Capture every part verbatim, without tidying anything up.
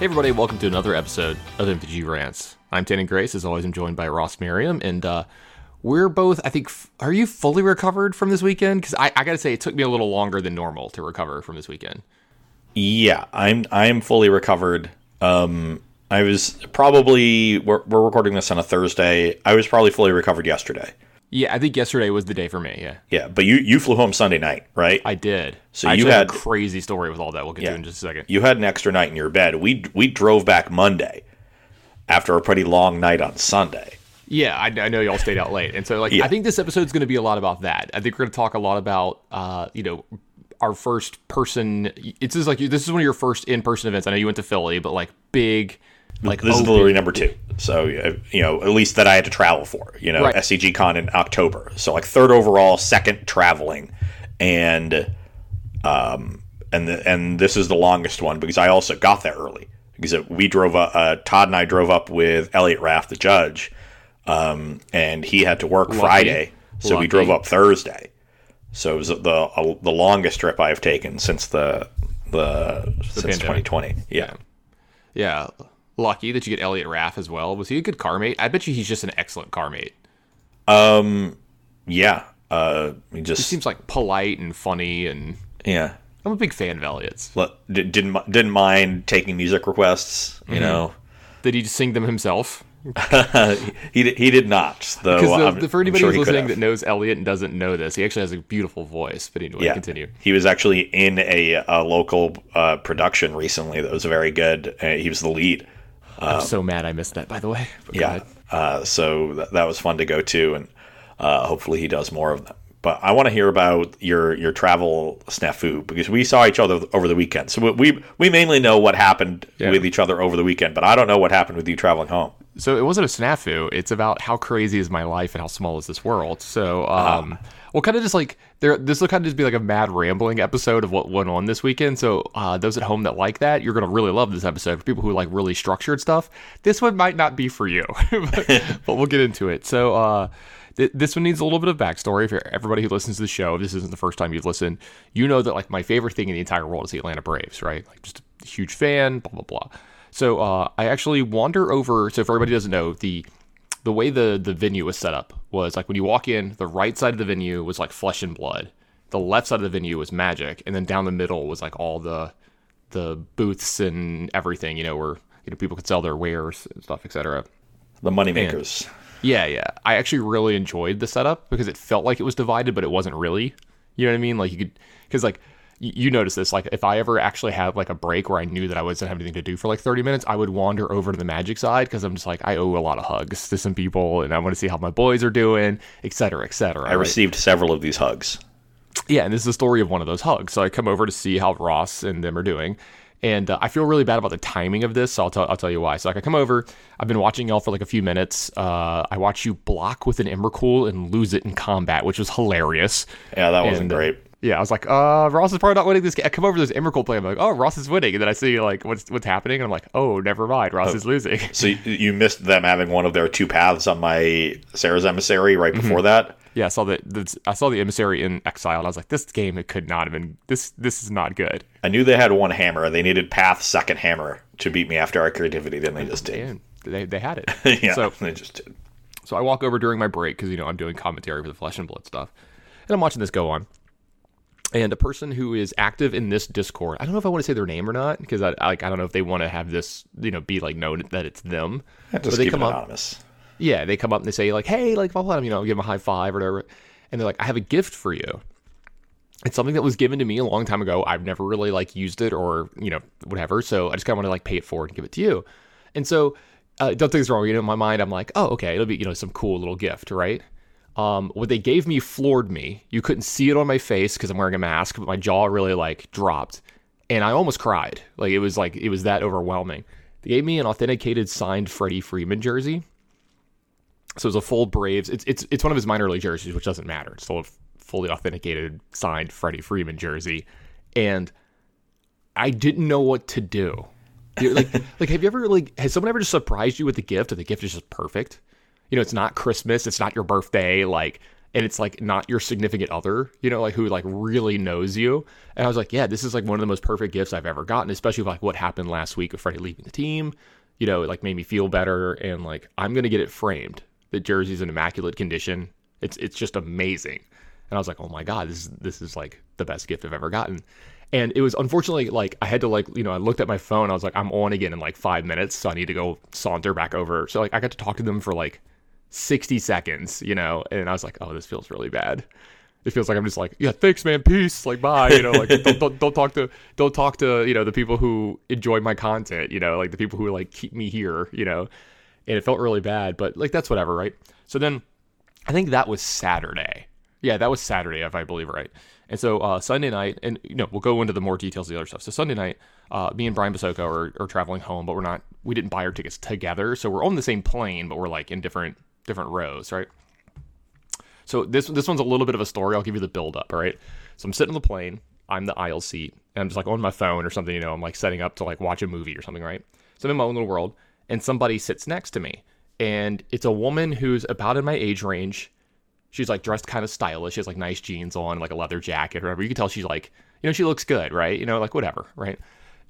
Hey everybody, welcome to another episode of M T G Rants. I'm Tandon Grace, as always I'm joined by Ross Merriam, and uh, we're both, I think, f- are you fully recovered from this weekend? Because I, I gotta say, it took me a little longer than normal to recover from this weekend. Yeah, I'm I'm fully recovered. Um, I was probably, we're, we're recording this on a Thursday, I was probably fully recovered yesterday. Yeah, I think yesterday was the day for me, yeah. Yeah, but you, you flew home Sunday night, right? I did. So I you had, had a crazy story with all that. We'll get yeah, to in just a second. You had an extra night in your bed. We we drove back Monday after a pretty long night on Sunday. Yeah, I, I know y'all stayed out late. And so like, yeah. I think this episode's going to be a lot about that. I think we're going to talk a lot about, uh, you know, our first person. It's just like, this is one of your first in-person events. I know you went to Philly, but like big... Like this open. Is literally number two. So, you know, at least that I had to travel for, you know, right. S C G Con in October. So like third overall, second traveling. And, um, and the, and this is the longest one because I also got there early because it, we drove up, uh, Todd and I drove up with Elliot Raff, the judge. Um, and he had to work Lucky. Friday. So Lucky. We drove up Thursday. So it was the, uh, the longest trip I've taken since the, the, the since pandemic. twenty twenty. Yeah. Yeah. yeah. Lucky that you get Elliot Raff as well. Was he a good car mate? I bet you he's just an excellent car mate. Um, yeah. Uh, he just he seems like polite and funny, and yeah, I'm a big fan of Elliot's. Look, didn't didn't mind taking music requests. You mm-hmm. know, did he just sing them himself? he he did not. Though the, for anybody sure who's listening that knows Elliot and doesn't know this, he actually has a beautiful voice. But anyway, yeah. continue. He was actually in a, a local uh, production recently that was very good. Uh, he was the lead. I'm um, so mad I missed that, by the way. But yeah, uh, so th- that was fun to go to, and uh, hopefully he does more of them. But I want to hear about your, your travel snafu, because we saw each other over the weekend. So we we mainly know what happened yeah. with each other over the weekend, but I don't know what happened with you traveling home. So it wasn't a snafu. It's about how crazy is my life and how small is this world. So um, uh-huh. we'll kind of just like, there. this will kind of just be like a mad rambling episode of what went on this weekend. So uh, those at home that like that, you're going to really love this episode. For people who like really structured stuff, this one might not be for you, but, but we'll get into it. So... Uh, This one needs a little bit of backstory. For everybody who listens to the show, if this isn't the first time you've listened, you know that like my favorite thing in the entire world is the Atlanta Braves, right? Like just a huge fan, blah, blah, blah. So uh, I actually wander over. So if everybody doesn't know, the the way the, the venue was set up was like when you walk in, the right side of the venue was like Flesh and Blood. The left side of the venue was Magic. And then down the middle was like all the the booths and everything, you know, where you know people could sell their wares and stuff, et cetera. The moneymakers. Yeah, yeah. I actually really enjoyed the setup because it felt like it was divided, but it wasn't really. You know what I mean? Like you could, because like you, you notice this. Like if I ever actually had like a break where I knew that I wasn't having anything to do for like thirty minutes, I would wander over to the Magic side because I'm just like I owe a lot of hugs to some people, and I want to see how my boys are doing, et cetera, et cetera. I right? received several of these hugs. Yeah, and this is the story of one of those hugs. So I come over to see how Ross and them are doing. And uh, I feel really bad about the timing of this, so I'll, t- I'll tell you why. So like, I come over, I've been watching y'all for like a few minutes. Uh, I watch you block with an Emrakul and lose it in combat, which was hilarious. Yeah, that wasn't and, great. Uh, yeah, I was like, uh, Ross is probably not winning this game. I come over to this Emrakul play, I'm like, oh, Ross is winning. And then I see like what's what's happening, and I'm like, oh, never mind, Ross oh. is losing. So you missed them having one of their two paths on my Sarah's Emissary right before mm-hmm. that? Yeah, I saw the, the I saw the Emissary in Exile, and I was like, this game, it could not have been, this this is not good. I knew they had one hammer. They needed Path's second hammer to beat me after our creativity, then they just did. And they they had it. yeah, so, they just did. So I walk over during my break, because, you know, I'm doing commentary for the Flesh and Blood stuff, and I'm watching this go on. And a person who is active in this Discord, I don't know if I want to say their name or not, because I, I like I don't know if they want to have this, you know, be like known that it's them. Just but they keep come it anonymous. Up. Yeah, they come up and they say like, "Hey, like, blah, blah, blah," you know, give them a high five or whatever, and they're like, "I have a gift for you. It's something that was given to me a long time ago. I've never really like used it or you know whatever, so I just kind of want to like pay it forward and give it to you." And so, uh, don't think it's wrong. You know, in my mind, I'm like, "Oh, okay, it'll be you know some cool little gift, right?" Um, what they gave me floored me. You couldn't see it on my face because I'm wearing a mask, but my jaw really like dropped, and I almost cried. Like it was like it was that overwhelming. They gave me an authenticated signed Freddie Freeman jersey. So it's a full Braves. It's it's it's one of his minor league jerseys, which doesn't matter. It's still a fully authenticated, signed Freddie Freeman jersey, and I didn't know what to do. Like like have you ever like has someone ever just surprised you with a gift, and the gift is just perfect? You know, it's not Christmas, it's not your birthday. Like and it's like not your significant other, you know, like who like really knows you. And I was like, yeah, this is like one of the most perfect gifts I've ever gotten, especially with like what happened last week with Freddie leaving the team. You know, it like made me feel better, and like I'm gonna get it framed. The jersey's in immaculate condition. It's it's just amazing. And I was like, oh my God, this is this is like the best gift I've ever gotten. And it was unfortunately like I had to like, you know, I looked at my phone. I was like, I'm on again in like five minutes. So I need to go saunter back over. So like I got to talk to them for like sixty seconds, you know, and I was like, oh, this feels really bad. It feels like I'm just like, yeah, thanks, man. Peace. Like, bye. You know, like don't, don't, don't talk to don't talk to, you know, the people who enjoy my content, you know, like the people who like keep me here, you know, and it felt really bad. But like, that's whatever. Right. So then I think that was Saturday. Yeah, that was Saturday, if I believe right. And so uh, Sunday night, and you know, we'll go into the more details of the other stuff. So Sunday night, uh, me and Brian Basoco are, are traveling home, but we're not, we didn't buy our tickets together. So we're on the same plane, but we're like in different different rows, right? So this this one's a little bit of a story. I'll give you the build up, all right? So I'm sitting on the plane, I'm the aisle seat, and I'm just like on my phone or something, you know, I'm like setting up to like watch a movie or something, right? So I'm in my own little world, and somebody sits next to me, and it's a woman who's about in my age range. She's like dressed kind of stylish. She has like nice jeans on, like a leather jacket or whatever. You can tell she's like, you know, she looks good, right? You know, like whatever, right?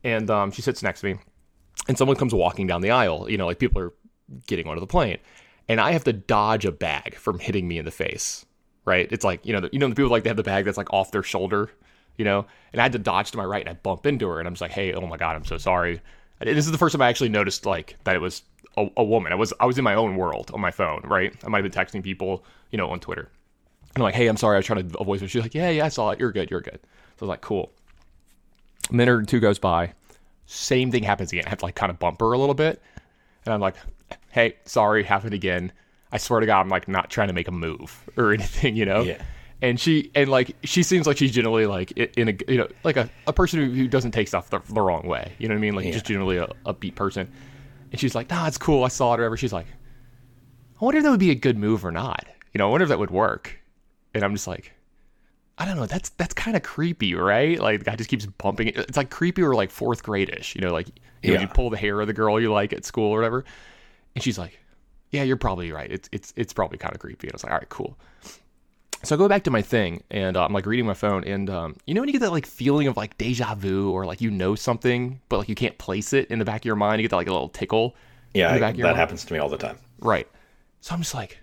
And um, she sits next to me, and someone comes walking down the aisle. You know, like people are getting onto the plane, and I have to dodge a bag from hitting me in the face, right? It's like, you know, the, you know, the people like they have the bag that's like off their shoulder, you know, and I had to dodge to my right, and I bump into her, and I'm just like, hey, oh my God, I'm so sorry. And this is the first time I actually noticed like that it was A, a woman. I was I was in my own world on my phone, right? I might have been texting people, you know, on Twitter. And I'm like, hey, I'm sorry, I was trying to avoid it. She's like, yeah, yeah, I saw it. You're good, you're good. So I was like, cool. A minute or two goes by. Same thing happens again. I have to like kind of bump her a little bit. And I'm like, hey, sorry, happened again. I swear to God, I'm like not trying to make a move or anything, you know? Yeah. And she, and like, she seems like she's generally like in a, you know, like a, a person who, who doesn't take stuff the, the wrong way. You know what I mean? Like yeah. Just generally a upbeat person. And she's like, nah, it's cool. I saw it or whatever. She's like, I wonder if that would be a good move or not. You know, I wonder if that would work. And I'm just like, I don't know. That's that's kind of creepy, right? Like, the guy just keeps bumping it. It's like creepy or like fourth grade-ish. You know, like you, yeah. know, you pull the hair of the girl you like at school or whatever. And she's like, yeah, you're probably right. It's it's it's probably kind of creepy. And I was like, all right, cool. So I go back to my thing, and uh, I'm like reading my phone. And um, you know when you get that like feeling of like deja vu, or like you know something, but like you can't place it in the back of your mind. You get that like a little tickle. Yeah, in the back I, of your that mind. Happens to me all the time. Right. So I'm just like,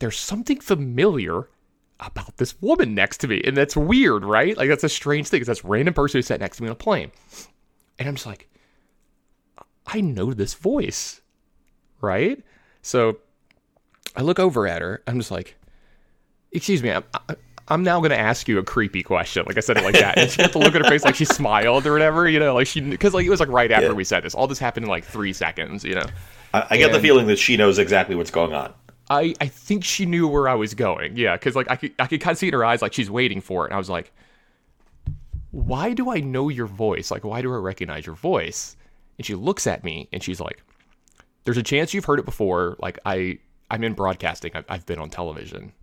there's something familiar about this woman next to me, and that's weird, right? Like that's a strange thing. It's this random person who sat next to me on a plane, and I'm just like, I know this voice, right? So I look over at her. I'm just like. Excuse me, I'm, I'm now going to ask you a creepy question. Like I said it like that. And she had to look at her face like she smiled or whatever, you know, like she, because like it was like right after yeah. we said this. All this happened in like three seconds, you know. I, I get the feeling that she knows exactly what's going on. I, I think she knew where I was going. Yeah, because like I could, I could kind of see in her eyes like she's waiting for it. And I was like, why do I know your voice? Like, why do I recognize your voice? And she looks at me and she's like, there's a chance you've heard it before. Like I, I'm in broadcasting. I've, I've been on television.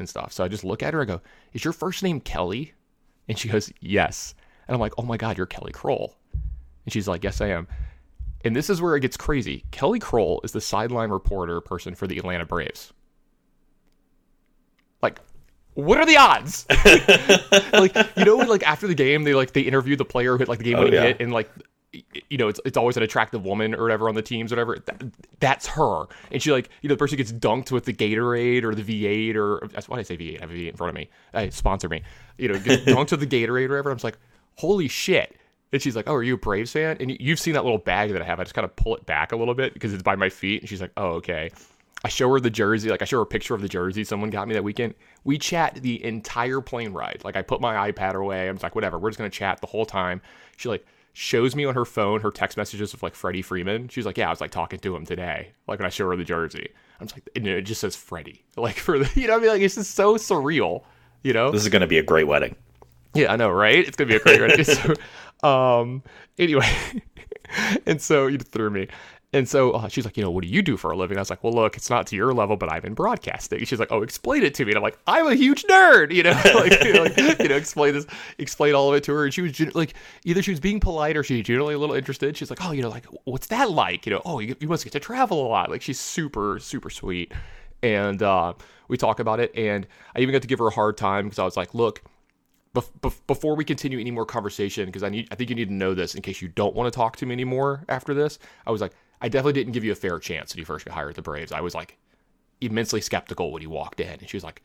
And stuff. So I just look at her, I go, is your first name Kelly? And she goes, yes. And I'm like, oh my God, you're Kelly Kroll. And she's like, yes, I am. And this is where it gets crazy. Kelly Kroll is the sideline reporter person for the Atlanta Braves. Like, what are the odds? Like, you know, when, like after the game, they like, they interview the player who hit like the game winning oh, yeah. hit and like, you know, it's it's always an attractive woman or whatever on the teams or whatever. That, that's her. And she like, you know, the person gets dunked with the Gatorade or the V eight or that's why I say V eight. I have a V eight in front of me. Hey, sponsor me. You know, gets dunked with the Gatorade or whatever. I'm just like, holy shit. And she's like, oh, are you a Braves fan? And you've seen that little bag that I have. I just kind of pull it back a little bit because it's by my feet. And she's like, oh, okay. I show her the jersey. Like I show her a picture of the jersey someone got me that weekend. We chat the entire plane ride. Like I put my iPad away. I'm just like, whatever. We're just going to chat the whole time. She like, shows me on her phone her text messages of like Freddie Freeman. She's like, yeah, I was like talking to him today. Like when I show her the jersey, I'm just like, and it just says Freddie. Like for the, you know what I mean? Like it's just so surreal, you know? This is going to be a great wedding. Yeah, I know, right? It's going to be a great wedding. So, um, anyway, and so you threw me. And so uh, she's like, you know, what do you do for a living? I was like, well, look, it's not to your level, but I'm in broadcasting. She's like, oh, explain it to me. And I'm like, I'm a huge nerd, you know, like, you know, like, you know, explain this, explain all of it to her. And she was like, either she was being polite or she's generally a little interested. She's like, oh, you know, like, what's that like? You know, oh, you, you must get to travel a lot. Like she's super, super sweet. And uh, we talk about it. And I even got to give her a hard time because I was like, look, bef- bef- before we continue any more conversation, because I need, I think you need to know this in case you don't want to talk to me anymore after this. I was like, I definitely didn't give you a fair chance when you first got hired at the Braves. I was like immensely skeptical when you walked in. And she was like,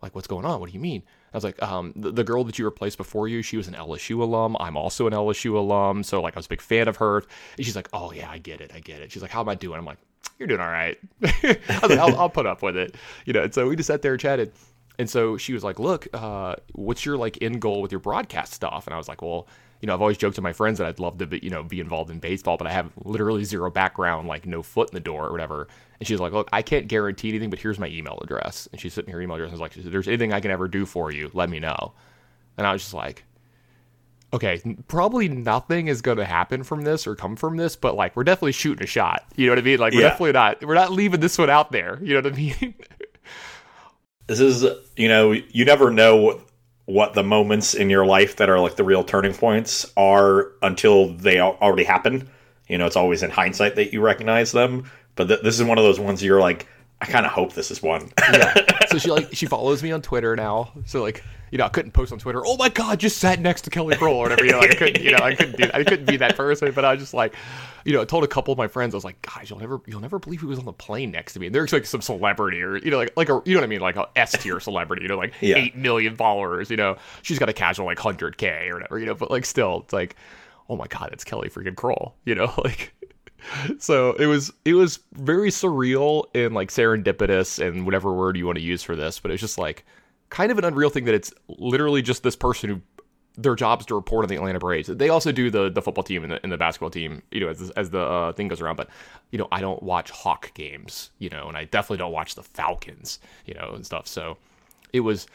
like, what's going on? What do you mean? I was like, um, the, the girl that you replaced before you, she was an L S U alum. I'm also an L S U alum. So, like, I was a big fan of her. And she's like, oh, yeah, I get it. I get it. She's like, how am I doing? I'm like, you're doing all right. I was like, I'll, I'll put up with it. You know, and so we just sat there and chatted. And so she was like, look, uh, what's your, like, end goal with your broadcast stuff? And I was like, well, you know, I've always joked to my friends that I'd love to, be, you know, be involved in baseball, but I have literally zero background, like no foot in the door or whatever. And she's like, look, I can't guarantee anything, but here's my email address. And she sent me her email address and was like, if there's anything I can ever do for you, let me know. And I was just like, okay, probably nothing is going to happen from this or come from this, but like, we're definitely shooting a shot. You know what I mean? Like, we're yeah. definitely not, we're not leaving this one out there. You know what I mean? This is, you know, you never know what, what the moments in your life that are like the real turning points are until they already happen. You know, it's always in hindsight that you recognize them, but th- this is one of those ones you're like, I kind of hope this is one. Yeah. So she like, she follows me on Twitter now. So like, you know, I couldn't post on Twitter. Oh my God, just sat next to Kelly Kroll or whatever. You know, like, I couldn't, you know, I couldn't do that. I couldn't be that person, but I was just like, you know, I told a couple of my friends, I was like, guys, you'll never, you'll never believe who was on the plane next to me. And there's like some celebrity or, you know, like, like a, you know what I mean? Like a S tier celebrity, you know, like yeah. eight million followers, you know, she's got a casual like one hundred K or whatever, you know, but like still it's like, oh my God, it's Kelly freaking Kroll, you know, like, so it was, it was very surreal and like serendipitous and whatever word you want to use for this, but it's just like kind of an unreal thing that it's literally just this person who, their jobs to report on the Atlanta Braves. They also do the the football team and the, and the basketball team, you know, as, as the uh, thing goes around. But, you know, I don't watch Hawk games, you know, and I definitely don't watch the Falcons, you know, and stuff. So it was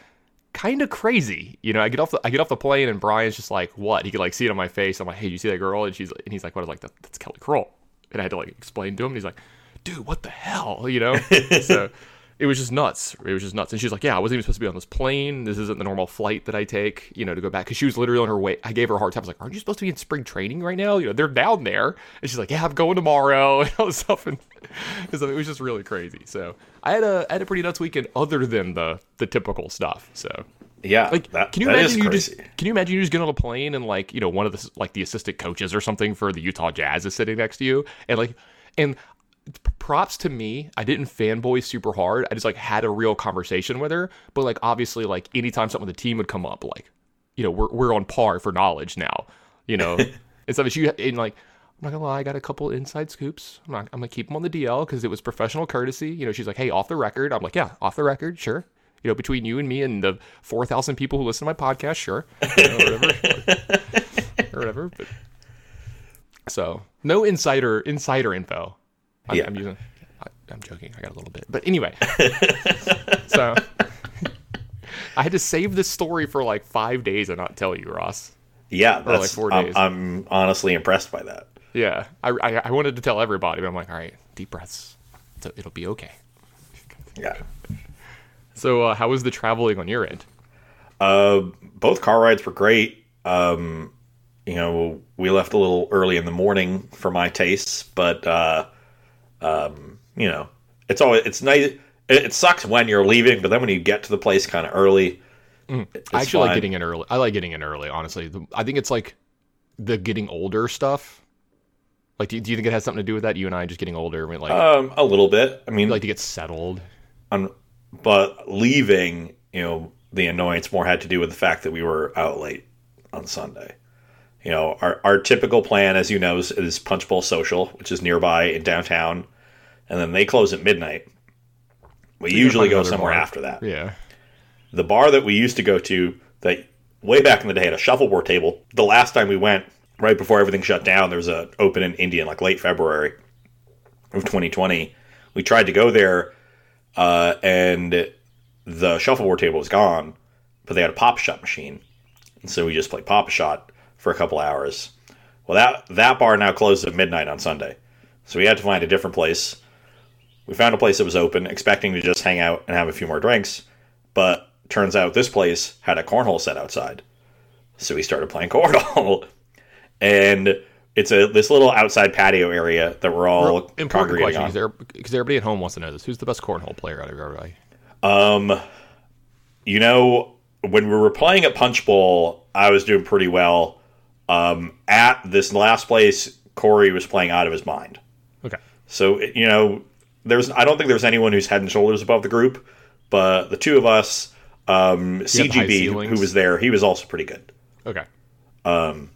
kind of crazy. You know, I get off the I get off the plane and Brian's just like, what? He could like see it on my face. I'm like, hey, you see that girl? And she's and he's like, what? I was like, that, that's Kelly Kroll. And I had to like explain to him. And he's like, dude, what the hell? You know, so it was just nuts. It was just nuts. And she was like, yeah, I wasn't even supposed to be on this plane. This isn't the normal flight that I take, you know, to go back. Because she was literally on her way. I gave her a hard time. I was like, aren't you supposed to be in spring training right now? You know, they're down there. And she's like, yeah, I'm going tomorrow. And all this stuff. And, and so it was just really crazy. So I had a I had a pretty nuts weekend other than the the typical stuff. So, yeah, like, that, can you that imagine is you crazy. Just, can you imagine you just get on a plane and like, you know, one of the, like the assistant coaches or something for the Utah Jazz is sitting next to you and like, and props to me, I didn't fanboy super hard. I just like had a real conversation with her, but like obviously like anytime something with the team would come up, like, you know, we're we're on par for knowledge now, you know. And so she and like, I'm not gonna lie, I got a couple inside scoops. I'm not, I'm gonna keep them on the D L because it was professional courtesy. You know, she's like, hey, off the record. I'm like, yeah, off the record, sure. You know, between you and me and the four thousand people who listen to my podcast, sure, you know, or whatever, or whatever. But so no insider insider info. I'm, yeah. I'm using. I, I'm joking. I got a little bit, but anyway. So I had to save this story for like five days and not tell you, Ross. Yeah, that's, or like four days. I'm, I'm honestly impressed by that. Yeah, I, I I wanted to tell everybody, but I'm like, all right, deep breaths. So it'll be okay. Yeah. So uh, how was the traveling on your end? Uh, both car rides were great. Um, you know, we left a little early in the morning for my tastes, but. Uh, Um, you know, it's always, it's nice. It, it sucks when you're leaving, but then when you get to the place kind of early, mm. I actually fine. like getting in early. I like getting in early, honestly. The, I think it's like the getting older stuff. Like, do you, do you think it has something to do with that? You and I just getting older. I mean, like, um, a little bit. I mean, like to get settled. Um, but leaving, you know, the annoyance more had to do with the fact that we were out late on Sunday. You know, our, our typical plan, as you know, is, is Punch Bowl Social, which is nearby in downtown. And then they close at midnight. We so usually go somewhere bar. After that. Yeah. The bar that we used to go to, that way back in the day had a shuffleboard table. The last time we went, right before everything shut down, there was an open in Indian, like late February of twenty twenty. We tried to go there, uh, and the shuffleboard table was gone, but they had a pop shot machine. And so we just played pop shot for a couple hours. Well, that, that bar now closed at midnight on Sunday. So we had to find a different place. We found a place that was open, expecting to just hang out and have a few more drinks, but turns out this place had a cornhole set outside. So we started playing cornhole, and It's a this little outside patio area that we're all important question because everybody at home wants to know this. Who's the best cornhole player out of everybody? Um, you know, when we were playing at Punch Bowl, I was doing pretty well. Um, at this last place, Corey was playing out of his mind. Okay, so you know, there's I don't think there's anyone who's head and shoulders above the group, but the two of us, um, C G B, who was there, he was also pretty good. Okay, um,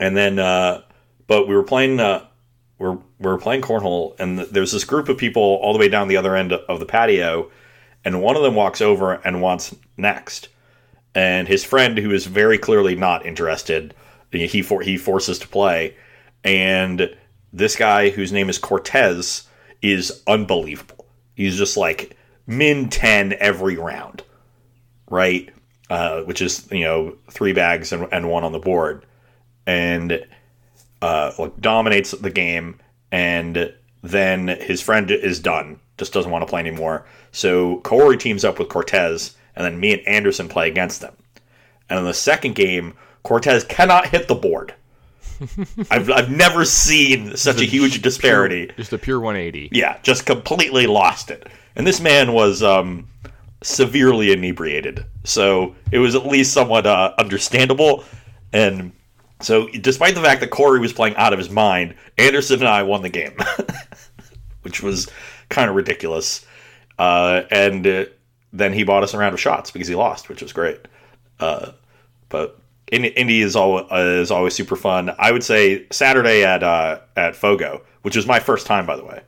and then uh. But we were playing, uh, we're we were playing cornhole, and th- there's this group of people all the way down the other end of the patio, and one of them walks over and wants next, and his friend, who is very clearly not interested, he for- he forces to play, and this guy whose name is Cortez is unbelievable. He's just like min ten every round, right? Uh, which is you know three bags and and one on the board, and. Uh, like dominates the game, and then his friend is done, just doesn't want to play anymore. So Corey teams up with Cortez, and then me and Anderson play against them. And in the second game, Cortez cannot hit the board. I've I've never seen such a, a huge disparity. Pure, just a pure one eighty. Yeah, just completely lost it. And this man was um, severely inebriated, so it was at least somewhat uh, understandable. And so, despite the fact that Corey was playing out of his mind, Anderson and I won the game, which was kind of ridiculous. Uh, and uh, then he bought us a round of shots because he lost, which was great. Uh, but Indy is, all, uh, is always super fun. I would say Saturday at uh, at Fogo, which was my first time, by the way.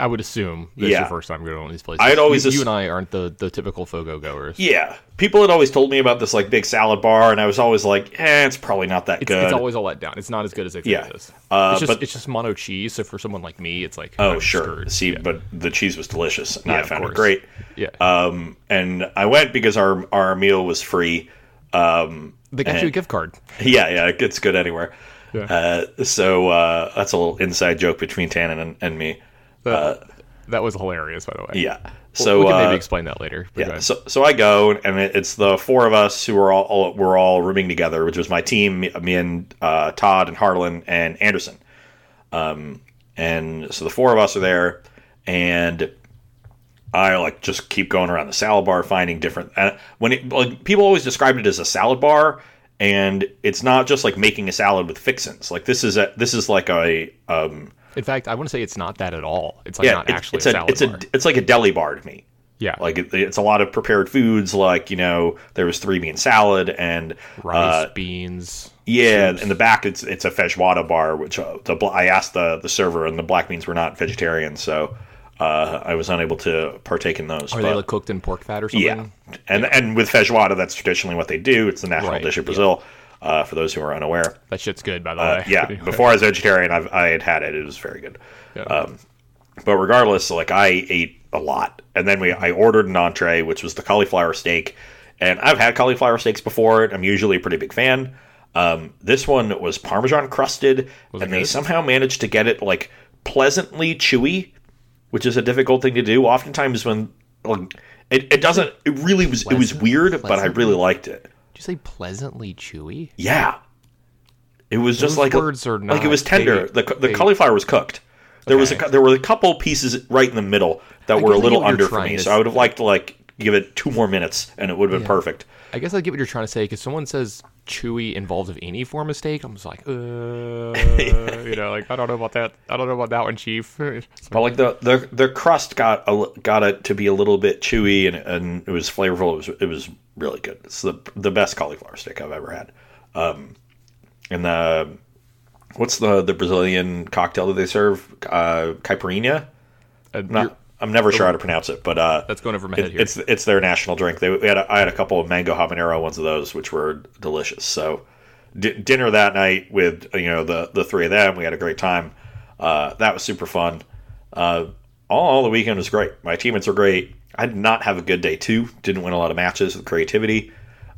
I would assume that's yeah. your first time going to one of these places. I'd always you, ass- you and I aren't the, the typical Fogo goers. Yeah. People had always told me about this like big salad bar, and I was always like, eh, it's probably not that it's, good. It's always a letdown. It's not as good as they think yeah. it is. Uh, it's, just, but, it's just mono cheese, so for someone like me, it's like... Oh, sure. Stirred. See, yeah. But the cheese was delicious, and yeah, I found it great. Yeah. Um, and I went because our, our meal was free. Um, they got and, you a gift card. Yeah, yeah, it's good anywhere. Yeah. Uh, so uh, that's a little inside joke between Tannen and, and me. Uh, that was hilarious, by the way. Yeah. So we can maybe uh, explain that later. Yeah. So, so I go, and it's the four of us who are all, all we're all rooming together, which was my team, me, me and uh, Todd and Harlan and Anderson. Um, and so the four of us are there, and I like just keep going around the salad bar, finding different. Uh, when it, like, people always described it as a salad bar, and it's not just like making a salad with fixins. Like this is a this is like a. Um, In fact, I want to say it's not that at all. It's like yeah, not it's, actually it's a salad it's bar. A, it's like a deli bar to me. Yeah. Like it, it's a lot of prepared foods. Like, you know, there was three bean salad and rice, uh, beans. Yeah. Soups. In the back, it's it's a feijoada bar, which uh, the, I asked the, the server, and the black beans were not vegetarian. So uh, I was unable to partake in those. Are but, they like cooked in pork fat or something? Yeah. And, yeah. and with feijoada, that's traditionally what they do. It's the national right. dish of Brazil. Yeah. Uh, for those who are unaware, that shit's good, by the uh, way. Yeah, before I was vegetarian, I've, I had had it; it was very good. Yeah. Um, but regardless, like I ate a lot, and then we I ordered an entree, which was the cauliflower steak. And I've had cauliflower steaks before; I'm usually a pretty big fan. Um, this one was Parmesan crusted, was and good? They somehow managed to get it like pleasantly chewy, which is a difficult thing to do. Oftentimes, when like, it it doesn't, it really was pleasant? It was weird, pleasant? But I really liked it. You say pleasantly chewy? Yeah, it was just Those like words a, are not, like it was tender. They, the the they, cauliflower was cooked. There okay. was a, there were a couple pieces right in the middle that I were a little under for me, so I would have liked to like give it two more minutes and it would have yeah. been perfect. I guess I get what you're trying to say because someone says chewy involves of any form of steak. I'm just like, uh, you know, like I don't know about that. I don't know about that one, Chief. But like the their their crust got a, got it to be a little bit chewy and and it was flavorful. It was it was. Really good. It's the the best cauliflower steak I've ever had. Um, and the what's the the Brazilian cocktail that they serve? Uh, caipirinha. Uh, Not, I'm never sure how to pronounce it, but uh, that's going over my head it, here. It's it's their national drink. They we had a, I had a couple of mango habanero ones of those, which were delicious. So d- dinner that night with you know the the three of them, we had a great time. Uh, that was super fun. Uh, all, all the weekend was great. My teammates were great. I did not have a good day, too. Didn't win a lot of matches with creativity.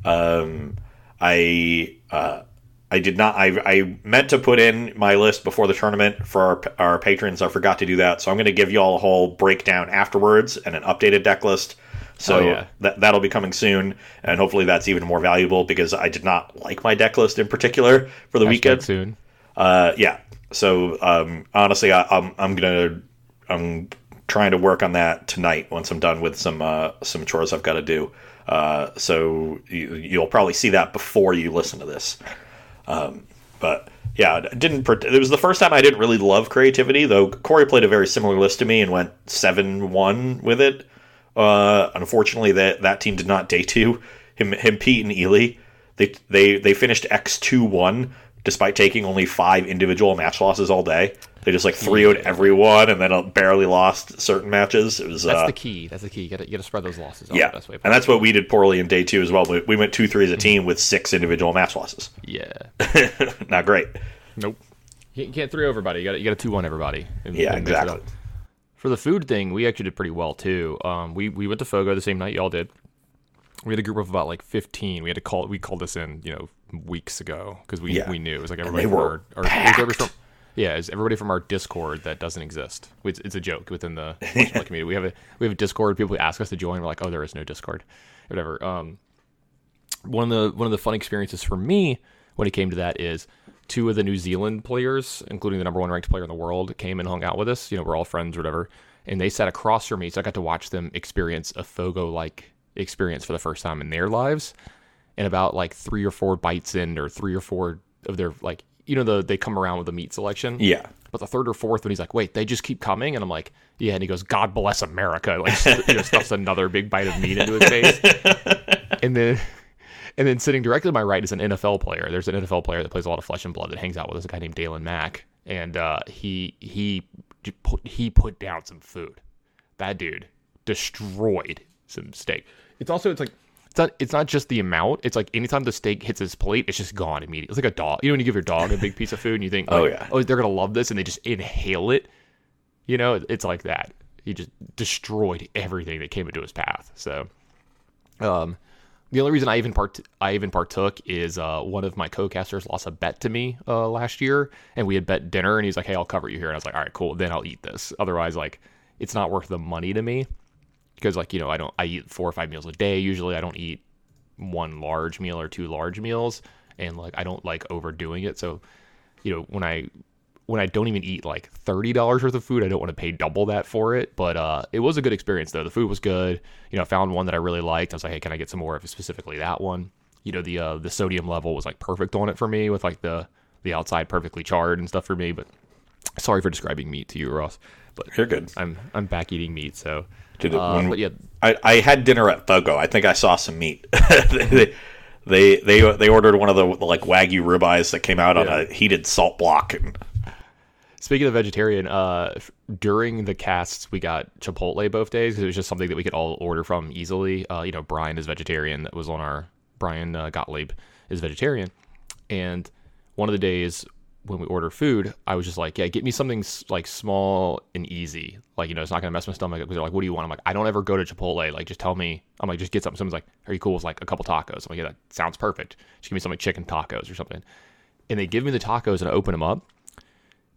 Um, I uh, I did not. I, I meant to put in my list before the tournament for our, our patrons. I forgot to do that. So I'm going to give you all a whole breakdown afterwards and an updated deck list. So oh, yeah. that, that'll be coming soon. And hopefully that's even more valuable because I did not like my deck list in particular for the Hashtag weekend. Soon. uh, yeah. So um, honestly, I, I'm I'm gonna I'm trying to work on that tonight once I'm done with some uh, some chores I've got to do. Uh, so you, you'll probably see that before you listen to this. Um, but yeah, didn't it was the first time I didn't really love creativity, though. Corey played a very similar list to me and went seven one with it. Uh, unfortunately, that that team did not day two. Him, him, Pete, and Ely, they they they finished X two one despite taking only five individual match losses all day. They just like three oh'd everyone and then barely lost certain matches. It was that's uh, the key. That's the key. You got to spread those losses. Out yeah, the best way and that's what we did poorly in day two as well. We, we went two three as a team with six individual match losses. Yeah, not great. Nope. You can't three everybody. You got you got to two one everybody. And, yeah, and exactly. For the food thing, we actually did pretty well too. Um, we we went to Fogo the same night y'all did. We had a group of about like fifteen. We had to call. We called this in, you know, weeks ago because we, yeah. we knew it was like everybody from our, our everybody from, yeah, it's everybody from our Discord that doesn't exist. It's, it's a joke within the community. We have a we have a Discord. People ask us to join. We're like, oh, there is no Discord, whatever. Um, one of the one of the fun experiences for me when it came to that is two of the New Zealand players, including the number one ranked player in the world, came and hung out with us. You know, we're all friends, or whatever. And they sat across from me, so I got to watch them experience a Fogo like. experience for the first time in their lives. And about like three or four bites in or three or four of their like, you know, the, they come around with the meat selection. Yeah. But the third or fourth when he's like, wait, they just keep coming. And I'm like, yeah. And he goes, God bless America. Like, you know, stuffs another big bite of meat into his face. And then, and then sitting directly to my right is an N F L player. There's an N F L player that plays a lot of Flesh and Blood that hangs out with us, a guy named Dalen Mack. And uh, he, he, put, he put down some food. That dude destroyed some steak. It's also it's like it's not it's not just the amount. It's like anytime the steak hits his plate, it's just gone immediately. It's like a dog. You know when you give your dog a big piece of food and you think, like, oh yeah, oh they're gonna love this, and they just inhale it. You know, it's like that. He just destroyed everything that came into his path. So, um, the only reason I even part I even partook is uh one of my co-casters lost a bet to me uh last year, and we had bet dinner, and he's like, hey, I'll cover you here, and I was like, all right, cool, then I'll eat this. Otherwise, like, it's not worth the money to me. Because, like, you know, I don't, I eat four or five meals a day. Usually I don't eat one large meal or two large meals. And, like, I don't like overdoing it. So, you know, when I, when I don't even eat like thirty dollars worth of food, I don't want to pay double that for it. But uh, it was a good experience, though. The food was good. You know, I found one that I really liked. I was like, hey, can I get some more of specifically that one? You know, the, uh, the sodium level was like perfect on it for me with like the, the outside perfectly charred and stuff for me. But sorry for describing meat to you, Ross. But you're good. I'm, I'm back eating meat. So, Dude, uh, but yeah. I, I had dinner at Fogo. I think I saw some meat. they, they they they ordered one of the like Wagyu ribeyes that came out yeah. on a heated salt block. Speaking of vegetarian, uh, during the casts we got Chipotle both days because it was just something that we could all order from easily. Uh, you know, Brian is vegetarian. That was on our Brian uh, Gottlieb is vegetarian, and one of the days when we order food, I was just like, yeah, get me something like small and easy. Like, you know, it's not going to mess my stomach up because they're like, what do you want? I'm like, I don't ever go to Chipotle. Like, just tell me. I'm like, just get something. Someone's like, are you cool with like a couple tacos? I'm like, yeah, that sounds perfect. Just give me something like chicken tacos or something. And they give me the tacos and I open them up.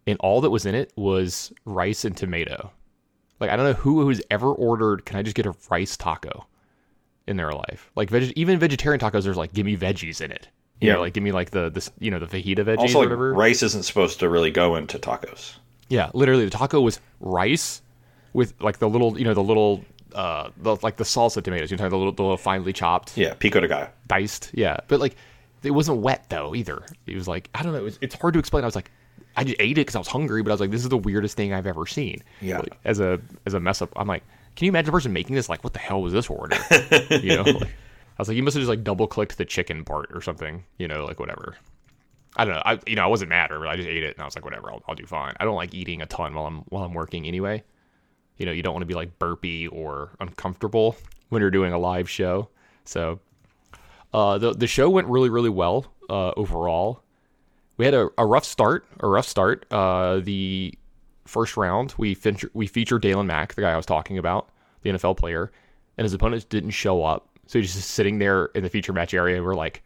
And all that was in it was rice and tomato. Like, I don't know who who's ever ordered, can I just get a rice taco in their life? Like, veg- even vegetarian tacos, there's like, give me veggies in it. You yeah, know, like give me like the this you know the fajita veggies also, or whatever. Like, rice isn't supposed to really go into tacos. Yeah, literally the taco was rice with like the little you know the little uh the, like the salsa tomatoes you know the little, the little finely chopped yeah pico de gallo diced yeah but like it wasn't wet though either. It was like I don't know it was, it's hard to explain. I was like I just ate it because I was hungry but I was like this is the weirdest thing I've ever seen. Yeah, like, as a as a mess up I'm like can you imagine a person making this like what the hell was this order? You know. Like, I was like, you must have just like double clicked the chicken part or something, you know, like whatever. I don't know. I you know I wasn't mad or I just ate it and I was like, whatever, I'll I'll do fine. I don't like eating a ton while I'm while I'm working anyway. You know, you don't want to be like burpy or uncomfortable when you're doing a live show. So, uh, the the show went really really well uh, overall. We had a, a rough start, a rough start. Uh, the first round we fin- we featured Dalen Mack, the guy I was talking about, the N F L player, and his opponents didn't show up. So he's just sitting there in the feature match area. We're like,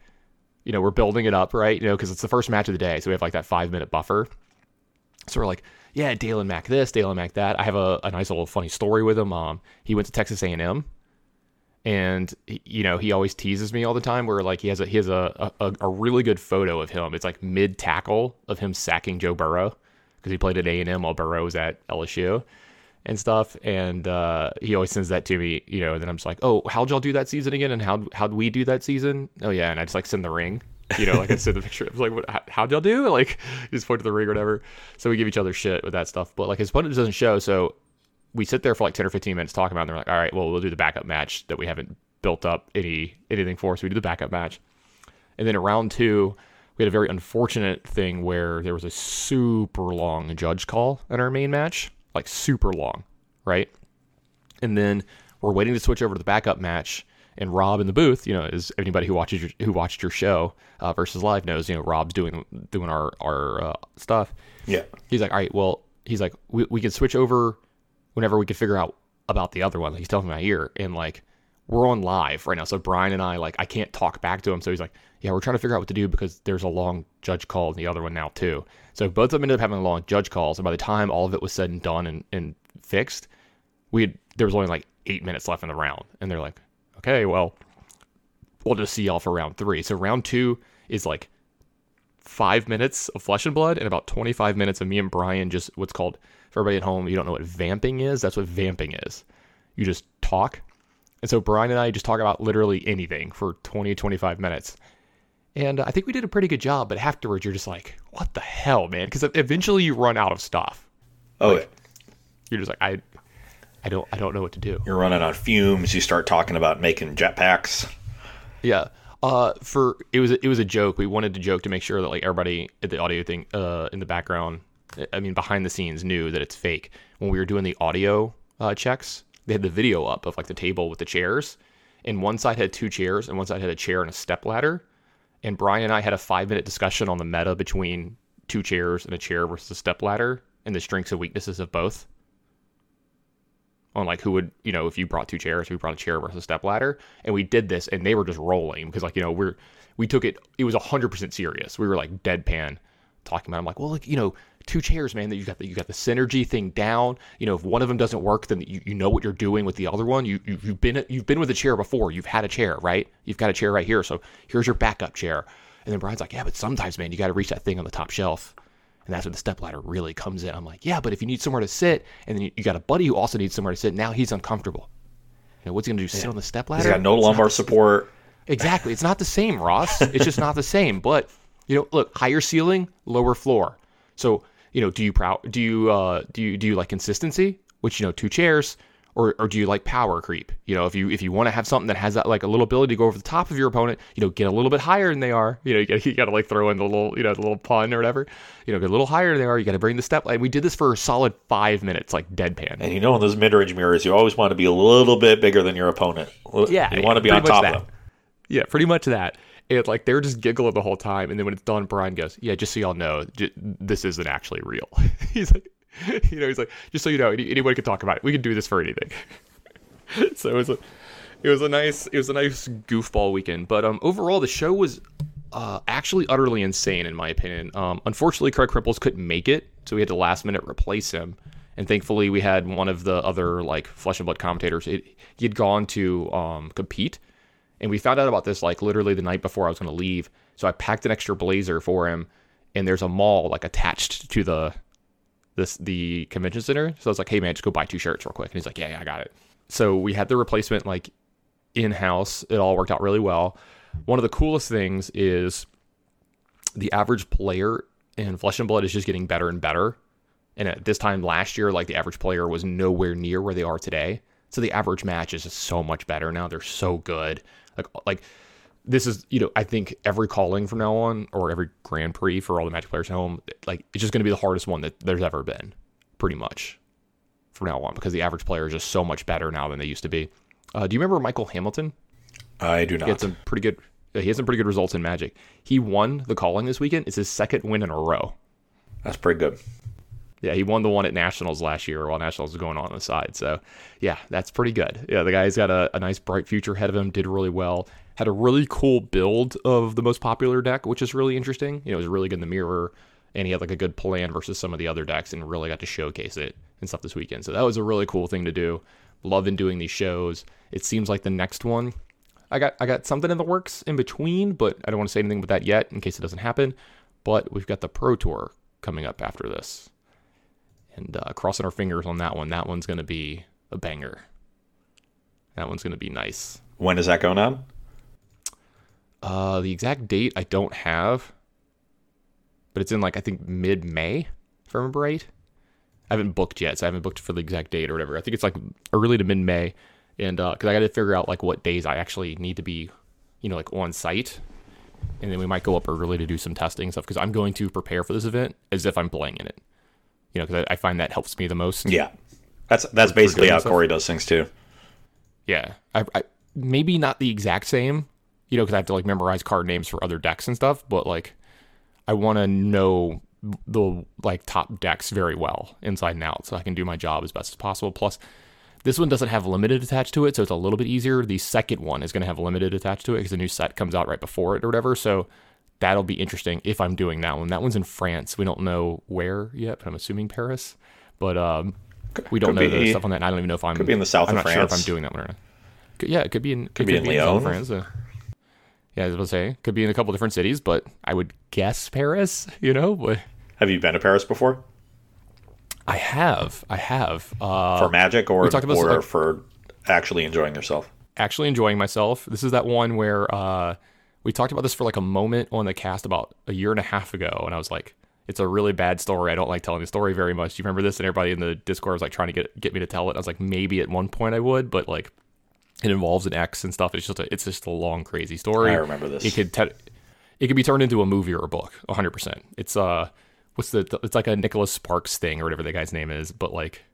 you know, we're building it up, right? You know, because it's the first match of the day. So we have like that five minute buffer. So we're like, yeah, Dalen Mack this, Dalen Mack that. I have a, a nice little funny story with him. Um, he went to Texas A and M And, you know, he always teases me all the time where, like, he has a he has a, a, a really good photo of him. It's, like, mid-tackle of him sacking Joe Burrow because he played at A and M while Burrow was at L S U and stuff. And uh, he always sends that to me, you know, and then I'm just like, oh, how'd y'all do that season again? And how, how'd we do that season? Oh, yeah, and I just, like, send the ring. You know, like I said, the picture. I was like, what, how'd y'all do? Like, just point to the ring or whatever. So we give each other shit with that stuff. But, like, his opponent doesn't show. So we sit there for like ten or fifteen minutes talking about it. And they're like, all right, well, we'll do the backup match that we haven't built up any anything for. So we do the backup match. And then in round two, we had a very unfortunate thing where there was a super long judge call in our main match, like super long, right? And then we're waiting to switch over to the backup match. And Rob in the booth, you know, is anybody who watches your, who watched your show uh, versus live knows, you know, Rob's doing doing our our uh, stuff. Yeah. He's like, all right, well, he's like, we we can switch over whenever we can figure out about the other one. He's telling me my ear, and like, we're on live right now. So Brian and I, like, I can't talk back to him. So he's like, yeah, we're trying to figure out what to do because there's a long judge call in the other one now too. So both of them ended up having long judge calls, and by the time all of it was said and done and, and fixed, we had, there was only like eight minutes left in the round, and they're like, okay, well, we'll just see y'all for round three. So round two is like five minutes of Flesh and Blood and about twenty-five minutes of me and Brian just what's called, for everybody at home, you don't know what vamping is. That's what vamping is. You just talk. And so Brian and I just talk about literally anything for twenty, twenty-five minutes. And I think we did a pretty good job, but afterwards you're just like, what the hell, man? Because eventually you run out of stuff. Oh, like, yeah. You're just like, I... I don't I don't know what to do. You're running on fumes. You start talking about making jetpacks. Yeah. Uh, for it was it was a joke. We wanted to joke to make sure that like everybody at the audio thing uh, in the background, I mean behind the scenes, knew that it's fake. When we were doing the audio uh, checks, they had the video up of like the table with the chairs, and one side had two chairs, and one side had a chair and a step ladder. And Brian and I had a five minute discussion on the meta between two chairs and a chair versus a step ladder, and the strengths and weaknesses of both. On like who would, you know, if you brought two chairs, who brought a chair versus a step ladder. And we did this and they were just rolling because like, you know, we're, we took it, it was a hundred percent serious. We were like deadpan talking about it. I'm like, well, like, you know, two chairs, man, that you got the, you got the synergy thing down. You know, if one of them doesn't work, then you, you know what you're doing with the other one. You, you, you've been, you've been with a chair before. You've had a chair, right? You've got a chair right here. So here's your backup chair. And then Brian's like, yeah, but sometimes, man, you got to reach that thing on the top shelf. And that's where the stepladder really comes in. I'm like, yeah, but if you need somewhere to sit, and then you, you got a buddy who also needs somewhere to sit, now he's uncomfortable. You know, what's he going to do, sit yeah. on the stepladder? He's got no it's lumbar support. Exactly. It's not the same, Ross. It's just not the same. But, you know, look, higher ceiling, lower floor. So, you know, do you prou- do you, uh, do you do you like consistency, which, you know, two chairs, or or do you like power creep? You know, if you if you want to have something that has that like a little ability to go over the top of your opponent, you know, get a little bit higher than they are. You know, you got you got to like throw in the little, you know, the little pun or whatever. You know, get a little higher than they are. You got to bring the step. And we did this for a solid five minutes, like deadpan. And you know, in those mid-range mirrors, you always want to be a little bit bigger than your opponent. Yeah, you want to be on top of them. Yeah, pretty much that. And like they're just giggling the whole time. And then when it's done, Brian goes, "Yeah, just so y'all know, j- this isn't actually real." He's like. You know, he's like, just so you know, anybody can talk about it. We can do this for anything. So it was, a, it was a nice, it was a nice goofball weekend. But um, overall, the show was uh, actually utterly insane, in my opinion. Um, unfortunately, Craig Crimples couldn't make it, so we had to last minute replace him. And thankfully, we had one of the other like Flesh and Blood commentators. It, he had gone to um, compete, and we found out about this like literally the night before I was going to leave. So I packed an extra blazer for him, and there's a mall like attached to the. This the convention center. So I was like, hey man, just go buy two shirts real quick. And he's like, yeah, yeah, I got it. So we had the replacement like in-house. It all worked out really well. One of the coolest things is the average player in Flesh and Blood is just getting better and better. And at this time last year, like the average player was nowhere near where they are today. So the average match is just so much better now. They're so good. Like like this is, you know, I think every calling from now on, or every Grand Prix for all the Magic players at home, like it's just going to be the hardest one that there's ever been, pretty much, from now on, because the average player is just so much better now than they used to be. Uh, do you remember Michael Hamilton? I do not. He had some pretty good. He had some pretty good results in Magic. He won the calling this weekend. It's his second win in a row. That's pretty good. Yeah, he won the one at Nationals last year while Nationals was going on on the side. So, yeah, that's pretty good. Yeah, the guy's got a, a nice, bright future ahead of him, did really well. Had a really cool build of the most popular deck, which is really interesting. You know, it was really good in the mirror, and he had, like, a good plan versus some of the other decks and really got to showcase it and stuff this weekend. So that was a really cool thing to do. loving doing these shows. It seems like the next one, I got I got something in the works in between, but I don't want to say anything about that yet in case it doesn't happen. But we've got the Pro Tour coming up after this. And uh, crossing our fingers on that one. That one's going to be a banger. That one's going to be nice. When is that going on? Uh, the exact date I don't have. But it's in like, I think, mid-May, if I remember right. I haven't booked yet, so I haven't booked for the exact date or whatever. I think it's like early to mid-May. And because uh, I got to figure out like what days I actually need to be, you know, like on site. And then we might go up early to do some testing and stuff, because I'm going to prepare for this event as if I'm playing in it. You know, because I, I find that helps me the most. Yeah, that's that's for, basically for how stuff. Corey does things too. Yeah, I, I maybe not the exact same, you know, because I have to like memorize card names for other decks and stuff. But like, I want to know the like top decks very well inside and out, so I can do my job as best as possible. Plus, this one doesn't have limited attached to it, so it's a little bit easier. The second one is going to have limited attached to it because the new set comes out right before it or whatever. So that'll be interesting if I'm doing that one. That one's in France. We don't know where yet, but I'm assuming Paris. But um, we don't could know be, the stuff on that. And I don't even know if I'm. Could be in the south I'm of France. I'm not sure if I'm doing that one or not. Could, yeah, it could be in. Could, could be, be in Lyon. France. Uh, yeah, I was going to say could be in a couple different cities, but I would guess Paris. You know, but have you been to Paris before? I have, I have. Uh, for Magic or, about or like, for actually enjoying yourself? Actually enjoying myself. This is that one where uh, we talked about this for like a moment on the cast about a year and a half ago. And I was like, it's a really bad story. I don't like telling the story very much. Do you remember this? And everybody in the Discord was like trying to get get me to tell it. I was like, maybe at one point I would, but like it involves an ex and stuff. It's just a, it's just a long, crazy story. I remember this. It could, te- it could be turned into a movie or a book, one hundred percent. It's... Uh, What's the? It's like a Nicholas Sparks thing or whatever the guy's name is, but like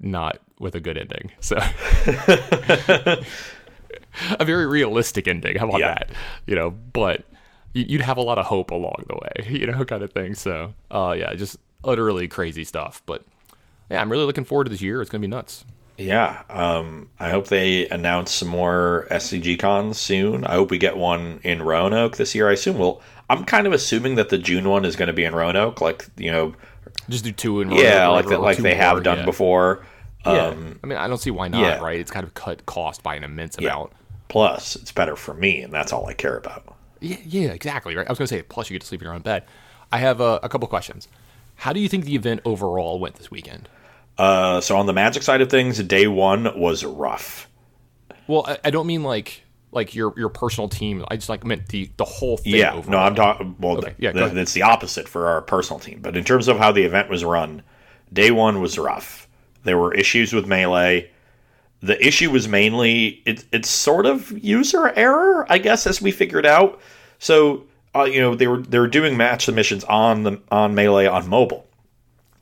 not with a good ending. So a very realistic ending. How about yeah. that? You know, but you'd have a lot of hope along the way, you know, kind of thing. So, uh, yeah, just utterly crazy stuff. But yeah, I'm really looking forward to this year. It's gonna be nuts. Yeah, um, I hope they announce some more S C G cons soon. I hope we get one in Roanoke this year. I assume we'll. I'm kind of assuming that the June one is going to be in Roanoke, like you know, just do two in Roanoke. Yeah, like that, like they have done before. Um, yeah, I mean, I don't see why not. Yeah. Right? It's kind of cut cost by an immense yeah. amount. Plus, it's better for me, and that's all I care about. Yeah, yeah, exactly. Right. I was going to say, plus you get to sleep in your own bed. I have a, a couple questions. How do you think the event overall went this weekend? Uh, so on the Magic side of things, day one was rough. Well, I, I don't mean like like your your personal team. I just like meant the, the whole thing. Yeah, overall. No, I'm talking. Well, okay. yeah, the, it's the opposite for our personal team. But in terms of how the event was run, day one was rough. There were issues with Melee. The issue was mainly it, it's sort of user error, I guess, as we figured out. So uh, you know they were they were doing match submissions on the on Melee on mobile.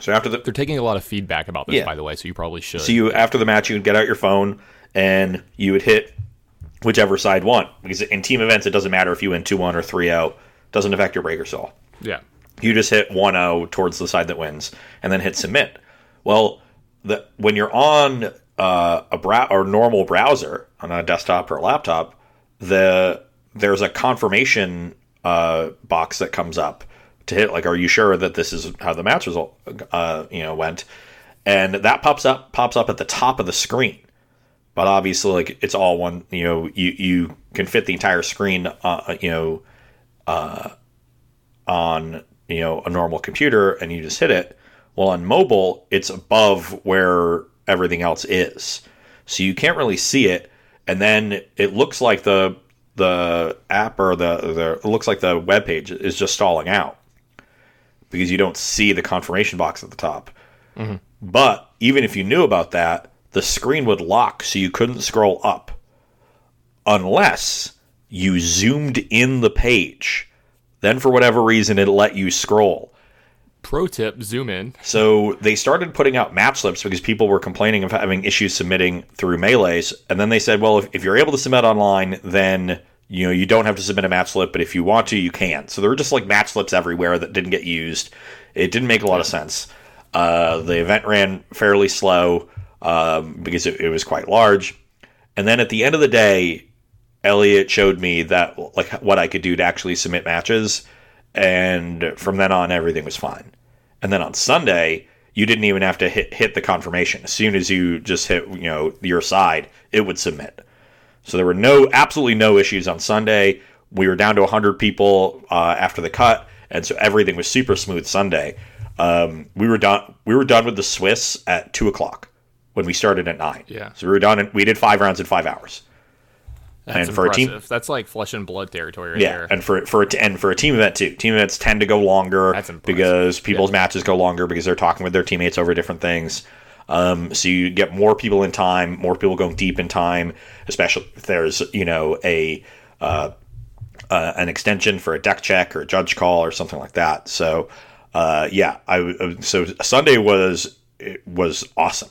So after the, they're taking a lot of feedback about this, yeah. by the way, so you probably should. So you after the match, you would get out your phone, and you would hit whichever side won. Because in team events, it doesn't matter if you win two one or three oh. It doesn't affect your breaker stall. Yeah. You just hit one oh towards the side that wins, and then hit submit. Well, the, when you're on uh, a brow- or normal browser, on a desktop or a laptop, the there's a confirmation uh, box that comes up. To hit, like, are you sure that this is how the match result, uh, you know, went? And that pops up, pops up at the top of the screen. But obviously, like, it's all one, you know, you, you can fit the entire screen, uh, you know, uh, on, you know, a normal computer and you just hit it. Well, on mobile, it's above where everything else is. So you can't really see it. And then it looks like the, the app or the, the it looks like the web page is just stalling out. Because you don't see the confirmation box at the top. Mm-hmm. But even if you knew about that, the screen would lock so you couldn't scroll up unless you zoomed in the page. Then for whatever reason, it let you scroll. Pro tip, zoom in. So they started putting out map slips because people were complaining of having issues submitting through Melees. And then they said, well, if, if you're able to submit online, then... You know, you don't have to submit a match slip, but if you want to, you can. So there were just like match slips everywhere that didn't get used. It didn't make a lot of sense. Uh, the event ran fairly slow um, because it, it was quite large. And then at the end of the day, Elliot showed me that like what I could do to actually submit matches. And from then on, everything was fine. And then on Sunday, you didn't even have to hit, hit the confirmation. As soon as you just hit, you know, your side, it would submit. So there were no, absolutely no issues on Sunday. We were down to one hundred people uh, after the cut, and so everything was super smooth Sunday. Um, we were done. We were done with the Swiss at two o'clock when we started at nine. Yeah. So we were done. And we did five rounds in five hours. That's and for impressive. A team, that's like Flesh and Blood territory, right yeah, there. And for for a, and for a team event too. Team events tend to go longer that's because people's yeah. matches go longer because they're talking with their teammates over different things. Um, so you get more people in time, more people going deep in time, especially if there's you know a uh, uh, an extension for a deck check or a judge call or something like that. So uh, yeah, I so Sunday was it was awesome.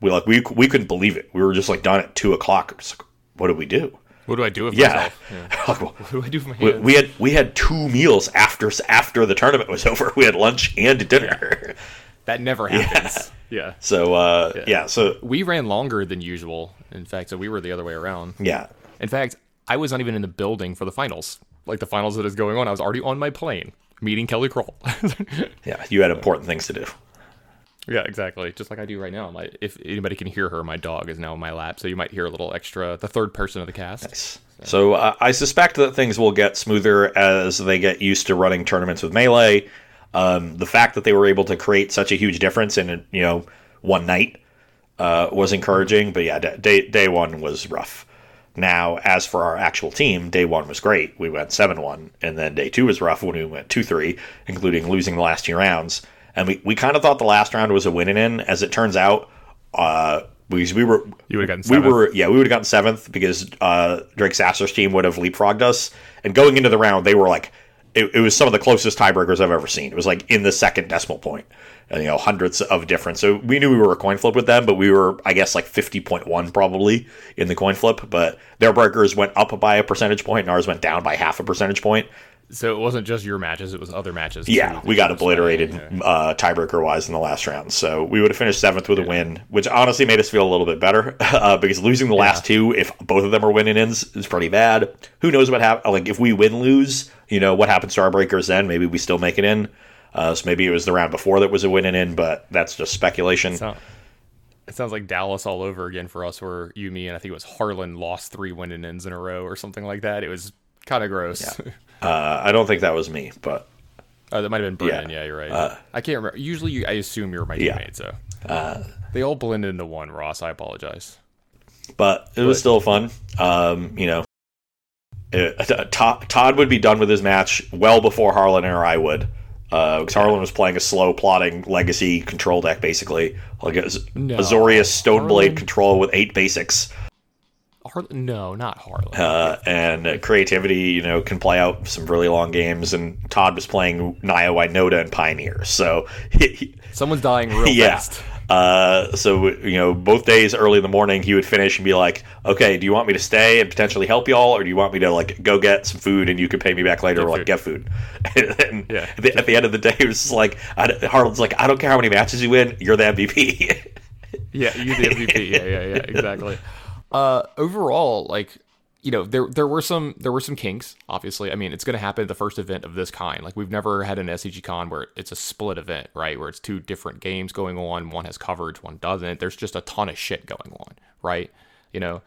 We like we we couldn't believe it. We were just like done at two o'clock. Just like, what do we do? What do I do with yeah. myself? Yeah. Like, well, what do I do with my hands? We had we had two meals after after the tournament was over. We had lunch and dinner. Yeah. That never happens. Yeah. yeah. So uh, yeah. yeah. So we ran longer than usual. In fact, so we were the other way around. Yeah. In fact, I was not even in the building for the finals. Like the finals that is going on, I was already on my plane meeting Kelly Kroll. yeah, you had important things to do. Yeah, exactly. Just like I do right now. My, if anybody can hear her, my dog is now in my lap, so you might hear a little extra, the third person of the cast. Nice. So, so uh, I suspect that things will get smoother as they get used to running tournaments with Melee. Um, the fact that they were able to create such a huge difference in, you know, one night uh, was encouraging. But yeah, day day one was rough. Now, as for our actual team, day one was great. We went seven one, and then day two was rough when we went two three, including losing the last two rounds. And we, we kind of thought the last round was a win and in. As it turns out, uh, we, we were you would have gotten seventh. We were yeah we would have gotten seventh because uh, Drake Sasser's team would have leapfrogged us. And going into the round, they were like it, it was some of the closest tiebreakers I've ever seen. It was like in the second decimal point, and you know hundreds of difference. So we knew we were a coin flip with them, but we were I guess like fifty point one probably in the coin flip. But their breakers went up by a percentage point, and ours went down by half a percentage point. So it wasn't just your matches, it was other matches. Yeah, we got obliterated okay. uh, tiebreaker-wise in the last round. So we would have finished seventh with yeah. a win, which honestly made us feel a little bit better uh, because losing the yeah. last two, if both of them are winning-ins, is pretty bad. Who knows what happens? Like, if we win-lose, you know, what happens to our breakers then? Maybe we still make it in. Uh, so maybe it was the round before that was a winning-in, but that's just speculation. So- It sounds like Dallas all over again for us, where you, me, and I think it was Harlan lost three winning-ins in a row or something like that. It was kind of gross. Yeah. Uh, I don't think that was me, but oh, that might have been Brennan. Yeah, yeah you're right. Uh, I can't remember. Usually, you, I assume you're my yeah. teammate, so uh, they all blended into one. Ross, I apologize, but it but, was still fun. Um, you know, it, uh, Todd, Todd would be done with his match well before Harlan or I would, uh, because yeah. Harlan was playing a slow, plotting legacy control deck, basically like a Z- no. Azorius Stoneblade control with eight basics. Harlan? No, not Harlan. Uh, and uh, creativity, you know, can play out some really long games. And Todd was playing Naya Wynota and Pioneer, so he, he, someone's dying real yeah. fast. Uh, so you know, both days early in the morning, he would finish and be like, "Okay, do you want me to stay and potentially help y'all, or do you want me to like go get some food and you can pay me back later, get or like food. get food?" And, and yeah. at, the, at the end of the day, it was just like I, Harlan's like, "I don't care how many matches you win, you're the M V P." yeah, you're the M V P. Yeah, yeah, yeah, exactly. Uh, overall, like, you know, there there were some there were some kinks, obviously. I mean, it's going to happen at the first event of this kind. Like, we've never had an S C G Con where it's a split event, right, where it's two different games going on. One has coverage, one doesn't. There's just a ton of shit going on, right? You know,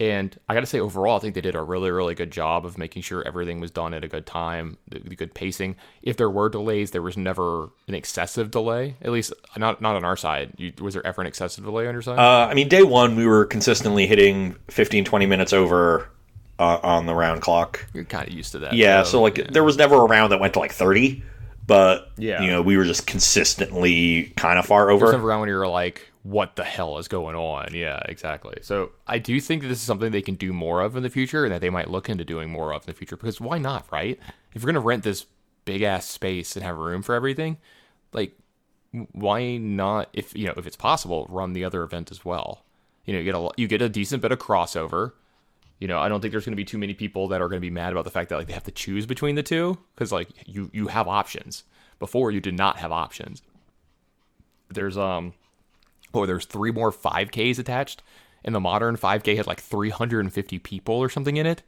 and I got to say, overall, I think they did a really, really good job of making sure everything was done at a good time, the, the good pacing. If there were delays, there was never an excessive delay, at least not not on our side. You, was there ever an excessive delay on your side? Uh, I mean, day one, we were consistently hitting fifteen, twenty minutes over uh, on the round clock. You're kind of used to that. Yeah, so, so like yeah. there was never a round that went to like thirty, but yeah. you know, we were just consistently kind of far over. There was never a round when you were like, what the hell is going on? Yeah, exactly. So I do think that this is something they can do more of in the future, and that they might look into doing more of in the future, because why not, right? If you're going to rent this big ass space and have room for everything, like, why not, if you know, if it's possible, run the other event as well. You know, you get a you get a decent bit of crossover. You know, I don't think there's going to be too many people that are going to be mad about the fact that like they have to choose between the two, because like you you have options. Before, you did not have options. There's um Oh, there's three more five Ks attached, and the Modern five K had like three hundred fifty people or something in it.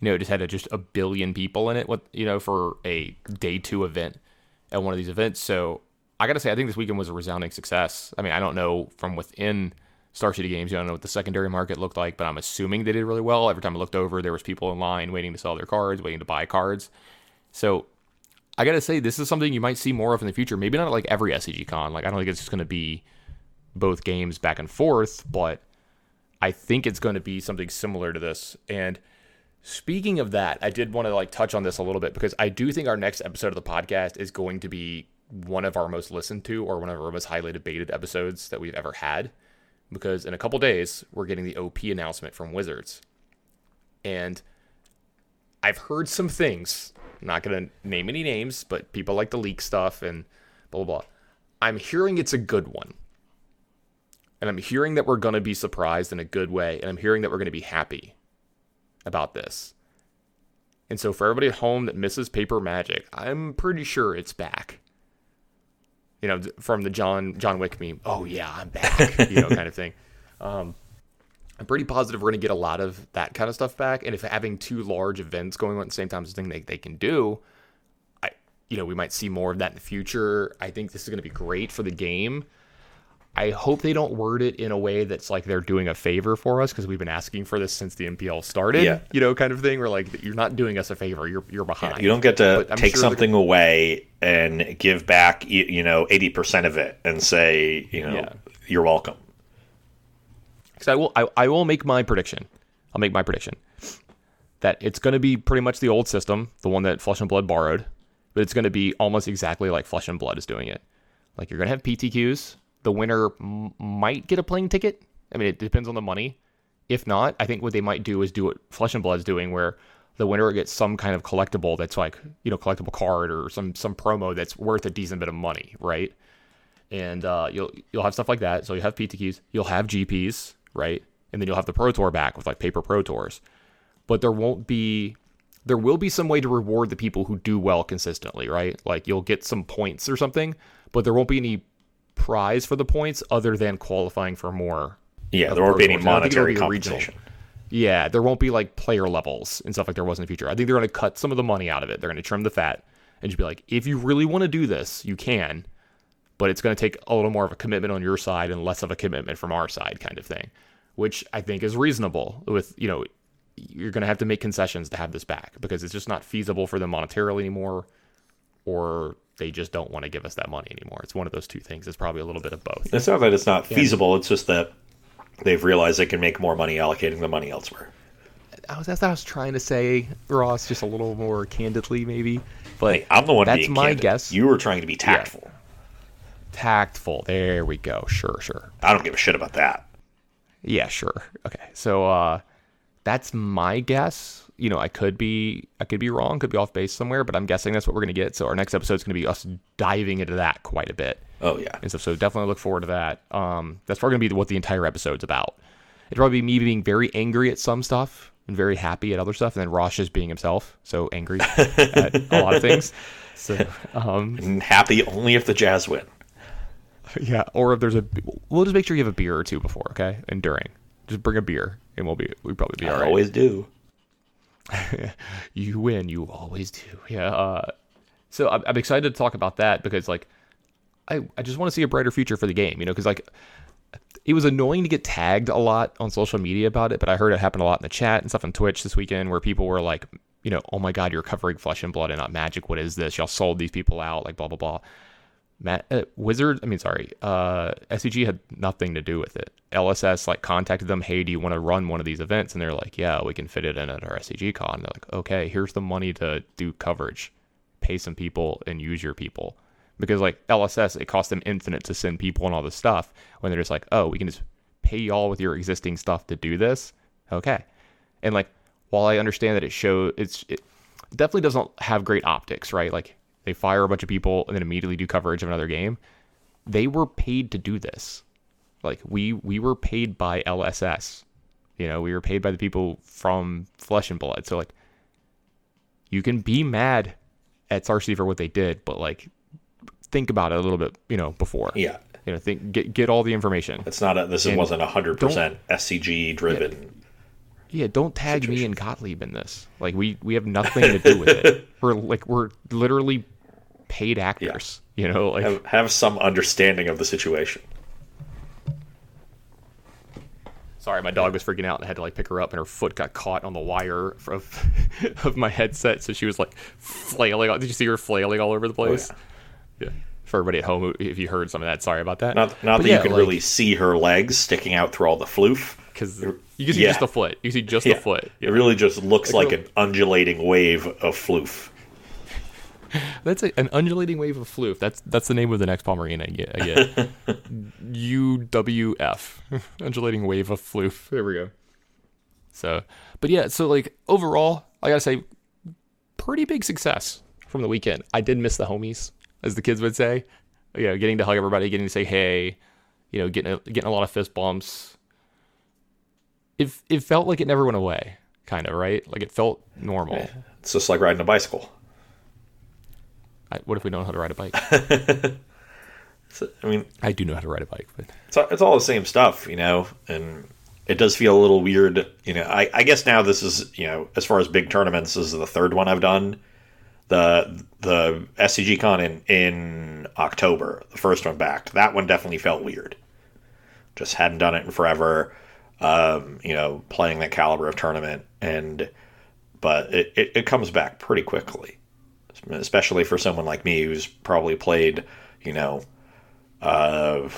You know, it just had a, just a billion people in it. What you know for a day two event at one of these events. So I got to say, I think this weekend was a resounding success. I mean, I don't know from within Star City Games, you don't know what the secondary market looked like, but I'm assuming they did really well. Every time I looked over, there was people in line waiting to sell their cards, waiting to buy cards. So I got to say, this is something you might see more of in the future. Maybe not like every S C G Con. Like, I don't think it's just going to be both games back and forth, but I think it's going to be something similar to this. And speaking of that, I did want to like touch on this a little bit, because I do think our next episode of the podcast is going to be one of our most listened to, or one of our most highly debated episodes that we've ever had, because in a couple days we're getting the O P announcement from Wizards. And I've heard some things, I'm not going to name any names, but people like to leak stuff and blah, blah, blah. I'm hearing it's a good one. And I'm hearing that we're going to be surprised in a good way. And I'm hearing that we're going to be happy about this. And so for everybody at home that misses Paper Magic, I'm pretty sure it's back. You know, from the John John Wick meme, oh yeah, I'm back, you know, kind of thing. Um, I'm pretty positive we're going to get a lot of that kind of stuff back. And if having two large events going on at the same time is a thing they, they can do, I you know, we might see more of that in the future. I think this is going to be great for the game. I hope they don't word it in a way that's like they're doing a favor for us, because we've been asking for this since the M P L started, yeah. you know, kind of thing. We're like, you're not doing us a favor. You're you're behind. Yeah, you don't get to take sure something they're... away and give back, you know, eighty percent of it and say, you know, yeah. you're welcome. Because I will, I, I will make my prediction. I'll make my prediction that it's going to be pretty much the old system, the one that Flesh and Blood borrowed, but it's going to be almost exactly like Flesh and Blood is doing it. Like, you're going to have P T Qs. The winner m- might get a plane ticket. I mean, it depends on the money. If not, I think what they might do is do what Flesh and Blood is doing, where the winner gets some kind of collectible that's like, you know, collectible card or some some promo that's worth a decent bit of money, right? And uh, you'll you'll have stuff like that. So you'll have P T Qs, you'll have G Ps, right? And then you'll have the Pro Tour back with like paper Pro Tours. But there won't be, there will be some way to reward the people who do well consistently, right? Like, you'll get some points or something, but there won't be any prize for the points other than qualifying for more. Yeah, there won't be any monetary compensation. Yeah, there won't be like player levels and stuff like there was in the future. I think they're going to cut some of the money out of it. They're going to trim the fat and just be like, if you really want to do this, you can, but it's going to take a little more of a commitment on your side and less of a commitment from our side, kind of thing, which I think is reasonable. With, you know, you're going to have to make concessions to have this back, because it's just not feasible for them monetarily anymore, or they just don't want to give us that money anymore. It's one of those two things. It's probably a little bit of both. It's not that it's not feasible. Yeah. It's just that they've realized they can make more money allocating the money elsewhere. I was, that's what I was trying to say, Ross, just a little more candidly maybe. But hey, I'm the one that's being my candid. Guess. You were trying to be tactful. Yeah. Tactful. There we go. Sure, sure. I don't give a shit about that. Yeah, sure. Okay. So uh, that's my guess. You know, I could be I could be wrong, could be off base somewhere, but I'm guessing that's what we're going to get. So our next episode is going to be us diving into that quite a bit. Oh, yeah. And so, so definitely look forward to that. Um, that's probably going to be what the entire episode's about. It'd probably be me being very angry at some stuff and very happy at other stuff, and then Rosh just being himself, so angry at a lot of things. So um, and happy only if the Jazz win. Yeah, or if there's a... We'll just make sure you have a beer or two before, okay? And during. Just bring a beer, and we'll be we'll probably be all right. I always do. You win, you always do. Yeah. Uh, so I'm, I'm excited to talk about that, because like I, I just want to see a brighter future for the game, you know, because like it was annoying to get tagged a lot on social media about it, but I heard it happen a lot in the chat and stuff on Twitch this weekend, where people were like, you know, oh my God, you're covering Flesh and Blood and not Magic. What is this? Y'all sold these people out, like blah, blah, blah. Matt, uh, Wizard, I mean, sorry, uh, S C G had nothing to do with it. L S S, like, contacted them, hey, do you want to run one of these events? And they're like, yeah, we can fit it in at our S C G Con. And they're like, okay, here's the money to do coverage. Pay some people and use your people. Because, like, L S S, it costs them infinite to send people and all this stuff, when they're just like, oh, we can just pay y'all with your existing stuff to do this? Okay. And, like, while I understand that it shows, it's, it definitely doesn't have great optics, right? Like, they fire a bunch of people and then immediately do coverage of another game. They were paid to do this. Like, we we were paid by L S S. You know, we were paid by the people from Flesh and Blood. So, like, you can be mad at Star City for what they did, but, like, think about it a little bit, you know, before. Yeah. You know, think get get all the information. It's not a, this and wasn't one hundred percent S C G-driven. Yeah. Yeah, don't tag situation. Me and Gottlieb in this. Like, we, we have nothing to do with it. We're like we're literally paid actors. Yeah. You know, like have, have some understanding of the situation. Sorry, my dog was freaking out and I had to like pick her up, and her foot got caught on the wire of of my headset, so she was like flailing. Did you see her flailing all over the place? Oh, yeah. yeah. For everybody at home, if you heard some of that, sorry about that. Not, not that yeah, you can like, really see her legs sticking out through all the floof, because you can see yeah. just the foot. You see just yeah. the foot. Yeah. It really just looks like, like an undulating wave of floof. That's a, an undulating wave of floof. That's that's the name of the next Pomeranian I get. I get. U W F, undulating wave of floof. There we go. So, but yeah, so like overall, I gotta say, pretty big success from the weekend. I did miss the homies, as the kids would say. You know, getting to hug everybody, getting to say hey, you know, getting a, getting a lot of fist bumps. It it felt like it never went away, kind of, right? Like it felt normal. It's just like riding a bicycle. I, what if we don't know how to ride a bike? So, I mean, I do know how to ride a bike, but it's, it's all the same stuff, you know. And it does feel a little weird, you know. I, I guess now this is, you know, as far as big tournaments, this is the third one I've done. The the S C G Con in in October, the first one back, that one definitely felt weird. Just hadn't done it in forever. Um, you know, playing that caliber of tournament, and but it, it, it comes back pretty quickly. Especially for someone like me who's probably played, you know, uh,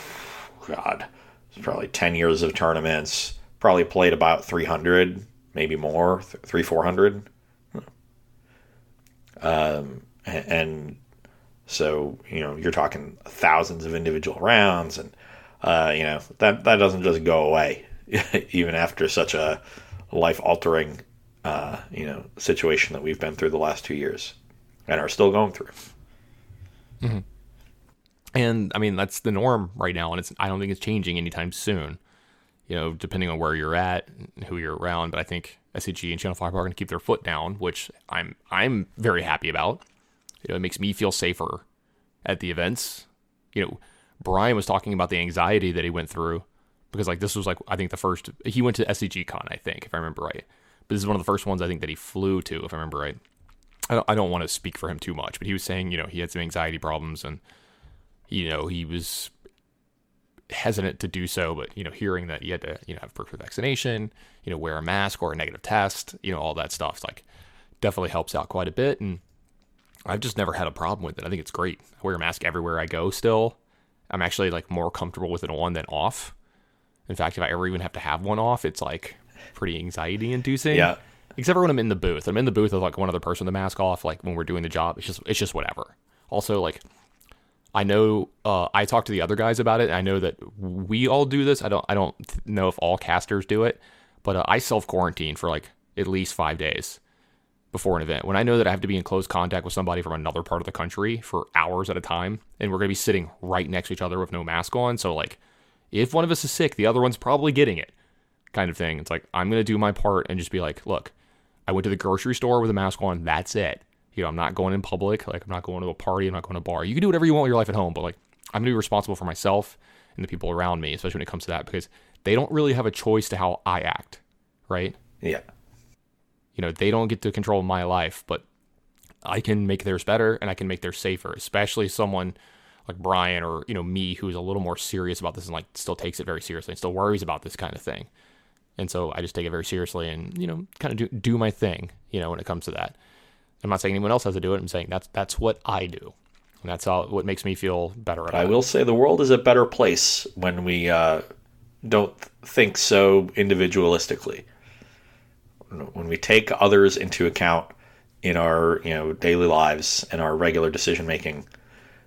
God, it's probably ten years of tournaments, probably played about three hundred, maybe more, three, four hundred. Um, and, and so, you know, you're talking thousands of individual rounds, and, uh, you know, that, that doesn't just go away even after such a life altering, uh, you know, situation that we've been through the last two years. And are still going through. Mm-hmm. And I mean, that's the norm right now, and it's I don't think it's changing anytime soon. You know, depending on where you're at, and who you're around. But I think S C G and Channel Five are going to keep their foot down, which I'm I'm very happy about. You know, it makes me feel safer at the events. You know, Brian was talking about the anxiety that he went through because like this was like I think the first he went to S C G Con, I think, if I remember right. But this is one of the first ones I think that he flew to, if I remember right. I don't, I don't want to speak for him too much, but he was saying, you know, he had some anxiety problems and, you know, he was hesitant to do so. But, you know, hearing that he had to, you know, have proof of vaccination, you know, wear a mask or a negative test, you know, all that stuff like definitely helps out quite a bit. And I've just never had a problem with it. I think it's great. I wear a mask everywhere I go still. I'm actually like more comfortable with it on than off. In fact, if I ever even have to have one off, it's like pretty anxiety inducing. Yeah. Except for when I'm in the booth. I'm in the booth with, like, one other person with the mask off, like, when we're doing the job. It's just it's just whatever. Also, like, I know uh, I talked to the other guys about it, and I know that we all do this. I don't I don't know if all casters do it, but uh, I self-quarantine for, like, at least five days before an event. When I know that I have to be in close contact with somebody from another part of the country for hours at a time, and we're going to be sitting right next to each other with no mask on. So, like, if one of us is sick, the other one's probably getting it kind of thing. It's like, I'm going to do my part and just be like, look, I went to the grocery store with a mask on. That's it. You know, I'm not going in public. Like, I'm not going to a party. I'm not going to a bar. You can do whatever you want with your life at home, but like, I'm going to be responsible for myself and the people around me, especially when it comes to that, because they don't really have a choice to how I act, right? Yeah. You know, they don't get to control my life, but I can make theirs better and I can make theirs safer, especially someone like Brian or, you know, me, who's a little more serious about this and like still takes it very seriously and still worries about this kind of thing. And so I just take it very seriously and, you know, kind of do, do my thing, you know, when it comes to that. I'm not saying anyone else has to do it. I'm saying that's that's what I do. And that's how what makes me feel better about it. I will say the world is a better place when we uh, don't think so individualistically. When we take others into account in our, you know, daily lives and our regular decision making,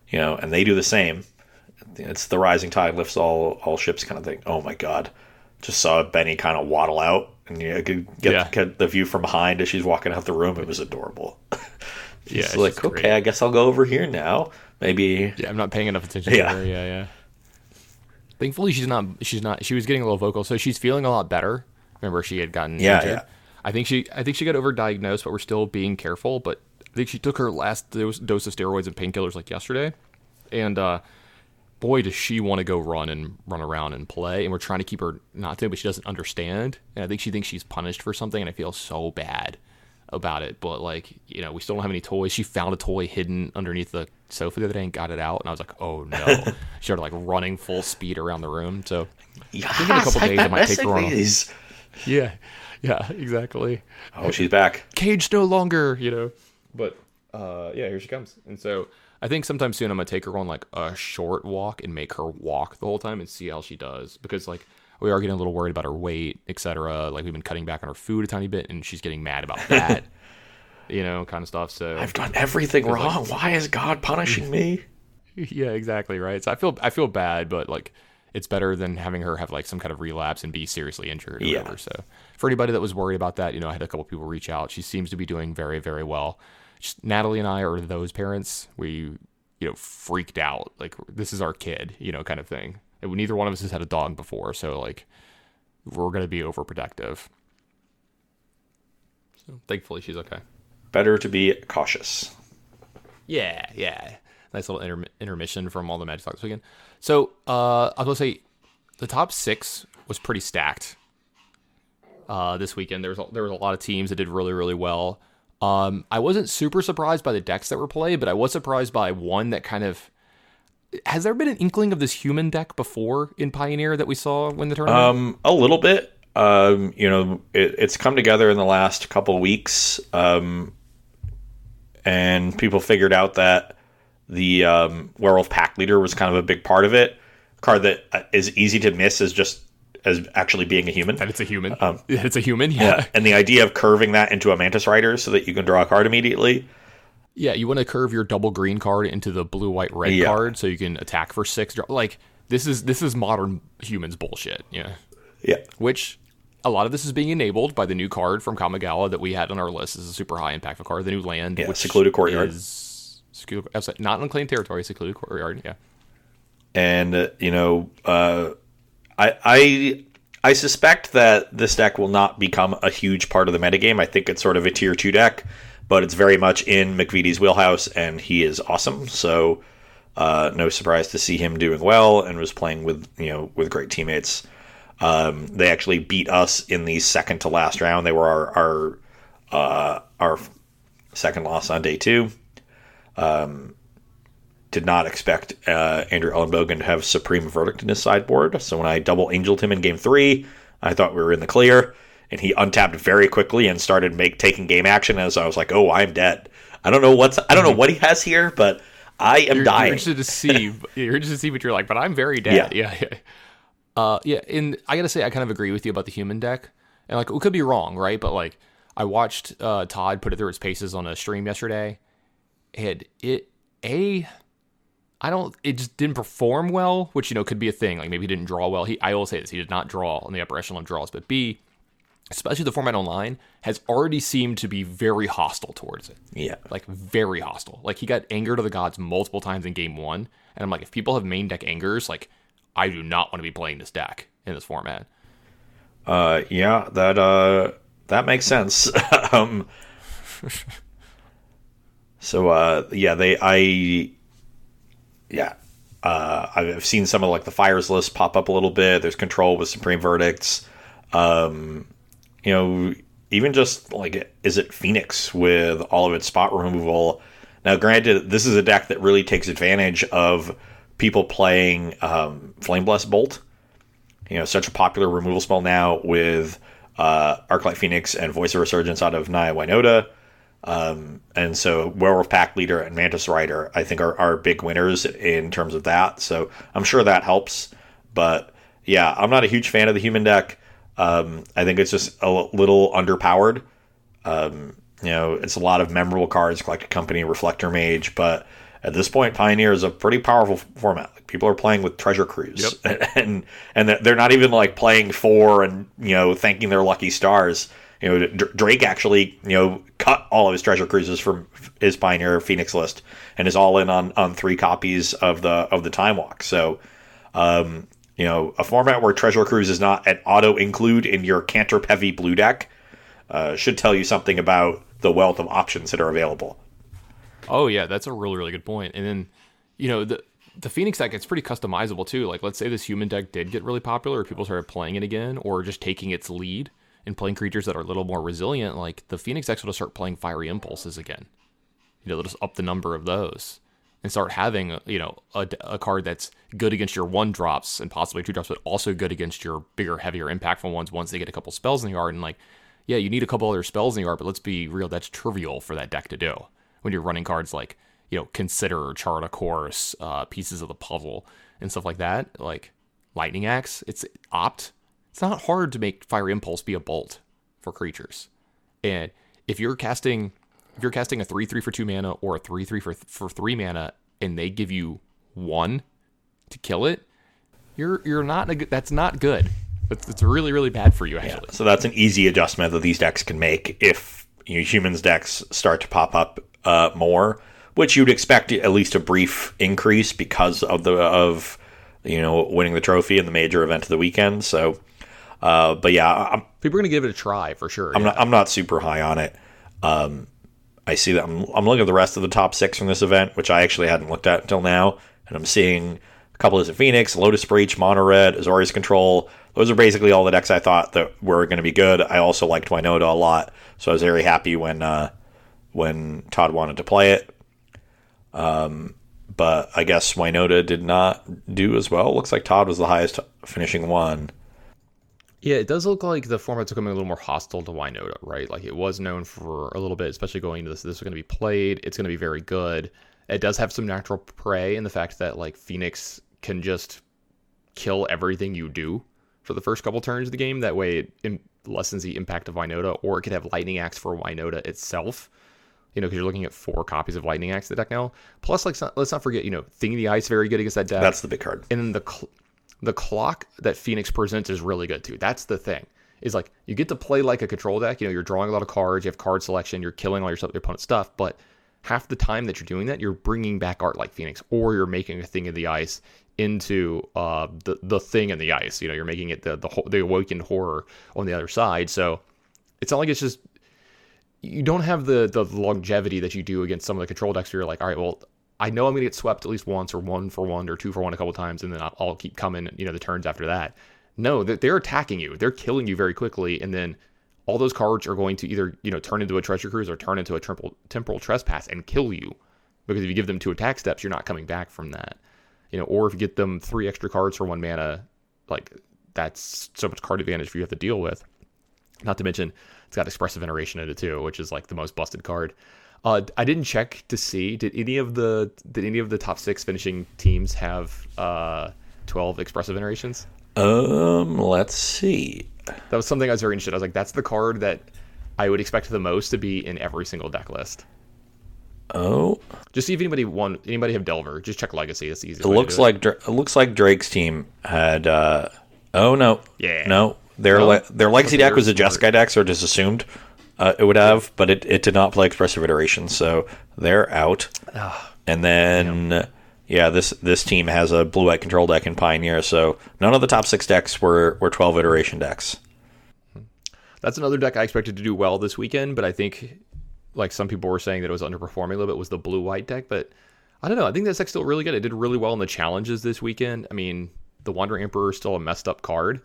you know, and they do the same. It's the rising tide lifts all, all ships kind of thing. Oh, my God. Just saw Benny kind of waddle out, and you know, could get, yeah. get the view from behind as she's walking out the room. It was adorable. Yeah, she's like, okay, great. I guess I'll go over here now. Maybe. Yeah, I'm not paying enough attention yeah. to her. Yeah, yeah. Thankfully, she's not. She's not. She was getting a little vocal, so she's feeling a lot better. Remember, she had gotten yeah, injured. Yeah. I think she. I think she got overdiagnosed, but we're still being careful. But I think she took her last dose, dose of steroids and painkillers like yesterday, and. uh Boy, does she want to go run and run around and play. And we're trying to keep her not to, but she doesn't understand. And I think she thinks she's punished for something. And I feel so bad about it, but like, you know, we still don't have any toys. She found a toy hidden underneath the sofa the other day and got it out, and I was like, oh no. She started like running full speed around the room. So yes, I think in a couple I days I might take her on. Yeah, yeah, exactly. Oh, she's back. Cage no longer, you know. But uh, yeah, here she comes. And so I think sometime soon I'm gonna take her on like a short walk and make her walk the whole time and see how she does, because like we are getting a little worried about her weight, et cetera. Like we've been cutting back on her food a tiny bit, and she's getting mad about that, you know, kind of stuff. So I've done everything wrong. Like, why is God punishing me? Yeah, exactly, right. So I feel I feel bad, but like, it's better than having her have like some kind of relapse and be seriously injured or yeah. whatever. So for anybody that was worried about that, you know, I had a couple people reach out. She seems to be doing very, very well. Just, Natalie and I are those parents. We, you know, freaked out. Like, this is our kid, you know, kind of thing. And neither one of us has had a dog before. So like, we're going to be overprotective. So thankfully she's okay. Better to be cautious. Yeah. Yeah. Nice little inter- intermission from all the Magic Talks weekend. So uh, I will say the top six was pretty stacked uh, this weekend. There was, there was a lot of teams that did really, really well. Um, I wasn't super surprised by the decks that were played, but I was surprised by one that kind of... Has there been an inkling of this human deck before in Pioneer that we saw when the tournament? Um, a little bit. Um, you know, it, it's come together in the last couple weeks, um, and people figured out that the um, Werewolf Pack Leader was kind of a big part of it. A card that is easy to miss is just as actually being a human. And it's a human. Um, it's a human, yeah. yeah. And the idea of curving that into a Mantis Rider so that you can draw a card immediately. Yeah, you want to curve your double green card into the blue, white, red yeah. card so you can attack for six. Like, this is this is modern humans bullshit, yeah. Yeah. Which, a lot of this is being enabled by the new card from Kamigawa that we had on our list. This is a super high impactful card. The new land, yeah, which Secluded Courtyard. Is not unclaimed territory, Secluded Courtyard, yeah. And, uh, you know, uh, I I I suspect that this deck will not become a huge part of the metagame. I think it's sort of a tier two deck, but it's very much in McVitie's wheelhouse, and he is awesome. So uh, no surprise to see him doing well and was playing with, you know, with great teammates. Um, they actually beat us in the second to last round. They were our, our, uh, our second loss on day two. Um, did not expect uh, Andrew Ellenbogen to have Supreme Verdict in his sideboard. So when I double angeled him in game three, I thought we were in the clear, and he untapped very quickly and started make taking game action. As I was like, "Oh, I'm dead. I don't know what's I don't know what he has here, but I am you're, dying." You're interested to see. You're interested to see what you're like, but I'm very dead. Yeah, yeah, yeah. Uh, yeah. And I gotta say, I kind of agree with you about the human deck, and like we could be wrong, right? But like I watched uh, Todd put it through his paces on a stream yesterday. And it, A, I don't, it just didn't perform well, which, you know, could be a thing. Like, maybe he didn't draw well. He, I will say this, he did not draw on the upper echelon of draws. But B, especially the format online, has already seemed to be very hostile towards it. Yeah. Like, very hostile. Like, he got Anger to the Gods multiple times in game one. And I'm like, if people have main deck Angers, like, I do not want to be playing this deck in this format. Uh, yeah, that, uh, that makes sense. um... So, uh, yeah, they, I, yeah, uh, I've seen some of like the Fires list pop up a little bit. There's control with Supreme Verdicts. Um, you know, even just like, is it Phoenix with all of its spot removal? Now, granted, this is a deck that really takes advantage of people playing um, Flame Blessed Bolt. You know, such a popular removal spell now with uh, Arclight Phoenix and Voice of Resurgence out of Naya Wynota. Um, and so Werewolf Pack Leader and Mantis Rider, I think, are, are big winners in terms of that. So I'm sure that helps. But yeah, I'm not a huge fan of the human deck. Um, I think it's just a little underpowered. Um, you know, it's a lot of memorable cards like Company, Reflector Mage. But at this point, Pioneer is a pretty powerful format. Like, people are playing with Treasure Cruise. Yep. And, and they're not even like playing for and, you know, thanking their lucky stars. You know, Drake actually, you know, cut all of his Treasure Cruises from his Pioneer Phoenix list and is all in on, on three copies of the of the Time Walk. So, um, you know, a format where Treasure Cruise is not an auto-include in your Canterpevy blue deck uh, should tell you something about the wealth of options that are available. Oh, yeah, that's a really, really good point. And then, you know, the, the Phoenix deck, it's pretty customizable, too. Like, let's say this human deck did get really popular or people started playing it again or just taking its lead. and playing creatures that are a little more resilient, like the Phoenix X will start playing Fiery Impulses again. You know, they'll just up the number of those and start having, you know, a, a card that's good against your one drops and possibly two drops, but also good against your bigger, heavier, impactful ones once they get a couple spells in the yard. And like, yeah, you need a couple other spells in the yard, but let's be real, that's trivial for that deck to do when you're running cards like, you know, Consider, Chart a Course, uh, Pieces of the Puzzle, and stuff like that. Like Lightning Axe, it's Opt. It's not hard to make Fiery Impulse be a bolt for creatures. And if you're casting... If you're casting a three three for two mana or a three three for th- for three mana, and they give you one to kill it, you're you're not a good, that's not good. It's, it's really really bad for you actually. Yeah, so that's an easy adjustment that these decks can make if you know, humans decks start to pop up uh, more, which you'd expect at least a brief increase because of the of you know winning the trophy and the major event of the weekend. So, uh, but yeah, I'm, people are gonna give it a try for sure. I'm yeah. not I'm not super high on it. Um, I see that I'm, I'm looking at the rest of the top six from this event, which I actually hadn't looked at until now, and I'm seeing a couple of Phoenix, Lotus Breach, Mono Red, Azorius Control. Those are basically all the decks I thought that were going to be good. I also liked Wynota a lot, so I was very happy when uh, when Todd wanted to play it. Um, but I guess Wynota did not do as well. Looks like Todd was the highest finishing one. Yeah, it does look like the format's becoming a little more hostile to Wynota, right? Like, it was known for a little bit, especially going into this. This is going to be played. It's going to be very good. It does have some natural prey in the fact that, like, Phoenix can just kill everything you do for the first couple turns of the game. That way, it lessens the impact of Wynota, or it could have Lightning Axe for Wynota itself. You know, because you're looking at four copies of Lightning Axe in the deck now. Plus, like, let's not forget, you know, Thing of the Eye is very good against that deck. That's the big card. And then the... Cl- The clock that Phoenix presents is really good too. That's the thing. Is like you get to play like a control deck. You know, you're drawing a lot of cards. You have card selection. You're killing all your, your opponent's stuff. But half the time that you're doing that, you're bringing back art like Phoenix, or you're making a Thing in the Ice into uh, the the Thing in the Ice. You know, you're making it the the the awakened horror on the other side. So it's not like it's just you don't have the the longevity that you do against some of the control decks. Where you're like, all right, well, I know I'm going to get swept at least once or one for one or two for one a couple times, and then I'll, I'll keep coming, you know, the turns after that. No, they're attacking you. They're killing you very quickly, and then all those cards are going to either, you know, turn into a Treasure Cruise or turn into a temporal, temporal Trespass and kill you. Because if you give them two attack steps, you're not coming back from that. You know, or if you get them three extra cards for one mana, like, that's so much card advantage for you to have to deal with. Not to mention, it's got Expressive Iteration in it, too, which is, like, the most busted card. Uh, I didn't check to see did any of the did any of the top six finishing teams have uh, twelve Expressive Iterations? Um, let's see. That was something I was very interested in. I was like, that's the card that I would expect the most to be in every single deck list. Oh, just see if anybody won. Anybody have Delver? Just check Legacy. That's the easiest. It way looks to do like it. Dra- it looks like Drake's team had. Uh, oh no, yeah, no. Their no. Le- their Legacy deck was a Jeskai deck, so just assumed. Uh, it would have, but it, it did not play Expressive Iteration, so they're out. Ugh, and then, damn. yeah, this this team has a blue-white control deck in Pioneer, so none of the top six decks were, were twelve Iteration decks. That's another deck I expected to do well this weekend, but I think, like some people were saying, that it was underperforming a little bit, was the blue-white deck, but I don't know. I think that deck's still really good. It did really well in the challenges this weekend. I mean, the Wandering Emperor is still a messed-up card.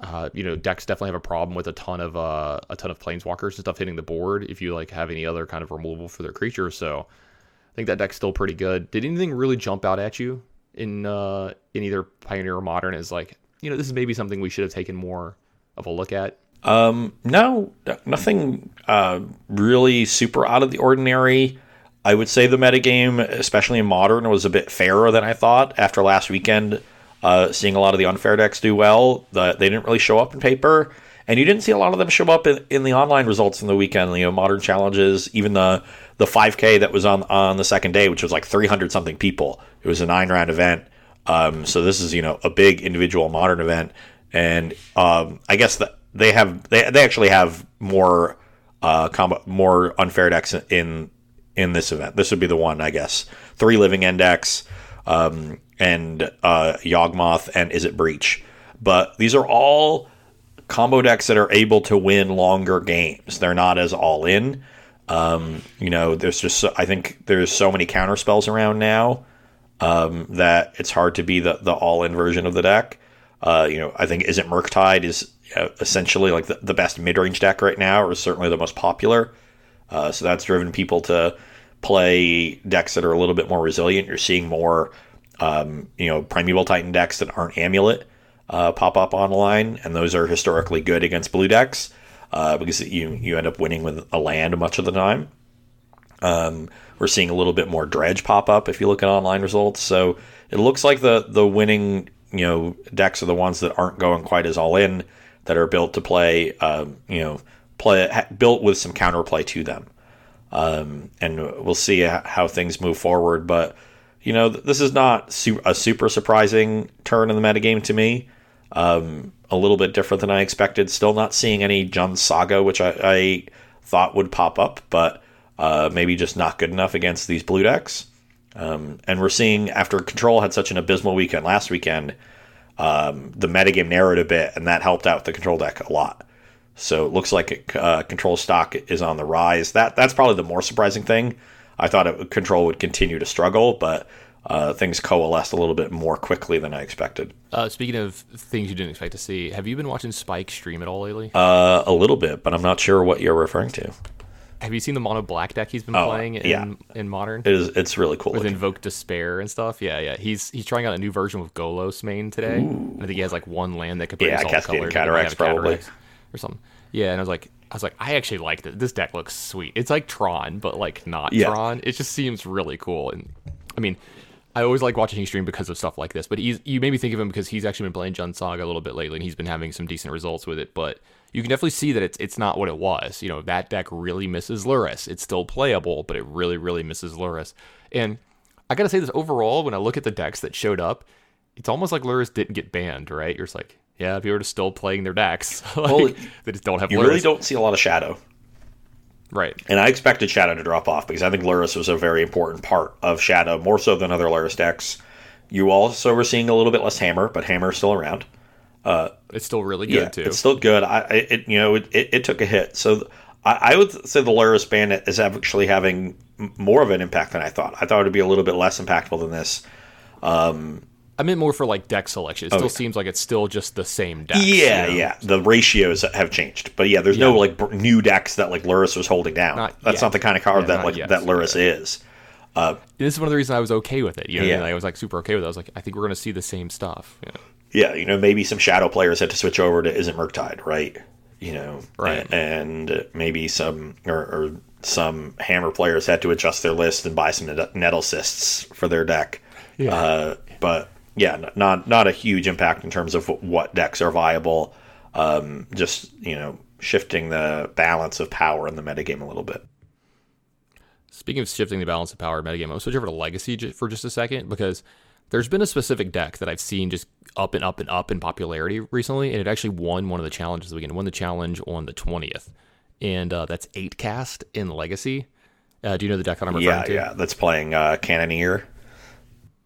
Uh, you know, decks definitely have a problem with a ton of uh, a ton of planeswalkers and stuff hitting the board if you like have any other kind of removal for their creatures. So I think that deck's still pretty good. Did anything really jump out at you in uh, in either Pioneer or Modern as like, you know, this is maybe something we should have taken more of a look at? Um, no, nothing uh, really super out of the ordinary. I would say the metagame, especially in Modern, was a bit fairer than I thought after last weekend. Uh, seeing a lot of the unfair decks do well, the, they didn't really show up in paper, and you didn't see a lot of them show up in, in the online results in the weekend. You know, Modern challenges, even the the five K that was on on the second day, which was like three hundred something people. It was a nine round event, um, so this is you know a big individual Modern event, and um, I guess that they have they, they actually have more uh combo, more unfair decks in in this event. This would be the one, I guess. Three Living End decks. Um, and uh, Yawgmoth, and Is It Breach. But these are all combo decks that are able to win longer games. They're not as all-in. Um, you know, there's just so, I think there's so many counter spells around now um, that it's hard to be the, the all-in version of the deck. Uh, you know, I think Is It Murktide is yeah, essentially like the, the best mid-range deck right now, or certainly the most popular. Uh, so that's driven people to play decks that are a little bit more resilient. You're seeing more, um, you know, Primeval Titan decks that aren't Amulet uh, pop up online, and those are historically good against blue decks uh, because you you end up winning with a land much of the time. Um, we're seeing a little bit more Dredge pop up if you look at online results. So it looks like the the winning, you know, decks are the ones that aren't going quite as all in, that are built to play, um, you know, play ha- built with some counterplay to them. Um, and we'll see how things move forward. But, you know, this is not su- a super surprising turn in the metagame to me. Um, a little bit different than I expected. Still not seeing any Urza's Saga, which I, I thought would pop up, but uh, maybe just not good enough against these blue decks. Um, and we're seeing, after Control had such an abysmal weekend last weekend, um, the metagame narrowed a bit, and that helped out the Control deck a lot. So it looks like it, uh, Control stock is on the rise. That That's probably the more surprising thing. I thought it, Control would continue to struggle, but uh, things coalesced a little bit more quickly than I expected. Uh, speaking of things you didn't expect to see, have you been watching Spike stream at all lately? Uh, a little bit, but I'm not sure what you're referring to. Have you seen the mono black deck he's been oh, playing in, yeah. in Modern? It is, it's really cool. With Invoke Despair and stuff. Yeah, yeah. He's he's trying out a new version with Golos main today. Ooh. I think he has like one land that could bring yeah, all colors. Cataracts probably. Cataracts or something. Yeah, and I was like, I was like, I actually like this. This deck looks sweet. It's like Tron, but like not yeah. Tron. It just seems really cool. And I mean, I always like watching him stream because of stuff like this. But he's, you made me think of him because he's actually been playing Urza's Saga a little bit lately, and he's been having some decent results with it. But you can definitely see that it's it's not what it was. You know, that deck really misses Lurrus. It's still playable, but it really, really misses Lurrus. And I got to say this, overall, when I look at the decks that showed up, it's almost like Lurrus didn't get banned, right? You're just like, yeah, people are just still playing their decks. like, well, they just don't have you Lurrus. You really don't see a lot of Shadow. Right. And I expected Shadow to drop off because I think Lurrus was a very important part of Shadow, more so than other Lurrus decks. You also were seeing a little bit less Hammer, but Hammer is still around. Uh, it's still really good yeah, too. It's still good. I it you know it, it, it took a hit. So th- I, I would say the Lurrus ban is actually having more of an impact than I thought. I thought it would be a little bit less impactful than this. Um, I meant more for like deck selection. It oh, still yeah. seems like it's still just the same deck. Yeah, you know? yeah. The ratios have changed, but yeah, there's yeah. no like b- new decks that like Lurrus was holding down. Not That's yet. not the kind of card yeah, that like yet. that Lurrus yeah. is. Uh, this is one of the reasons I was okay with it. You know? Yeah, I was like super okay with it. I was like, I think we're going to see the same stuff. Yeah. Yeah, you know, maybe some Shadow players had to switch over to Isn't Murktide, right? You know, right. And maybe some or, or some Hammer players had to adjust their list and buy some Nettle Cysts for their deck. Yeah. Uh, but yeah, not not a huge impact in terms of what decks are viable. Um, just you know, shifting the balance of power in the metagame a little bit. Speaking of shifting the balance of power in metagame, I'll switch over to Legacy for just a second because there's been a specific deck that I've seen just up and up and up in popularity recently, and it actually won one of the challenges this weekend. It won the challenge on the twentieth, and uh, that's eight cast in Legacy. Uh, do you know the deck that I'm referring yeah, to? Yeah, yeah, that's playing uh, Cannoneer.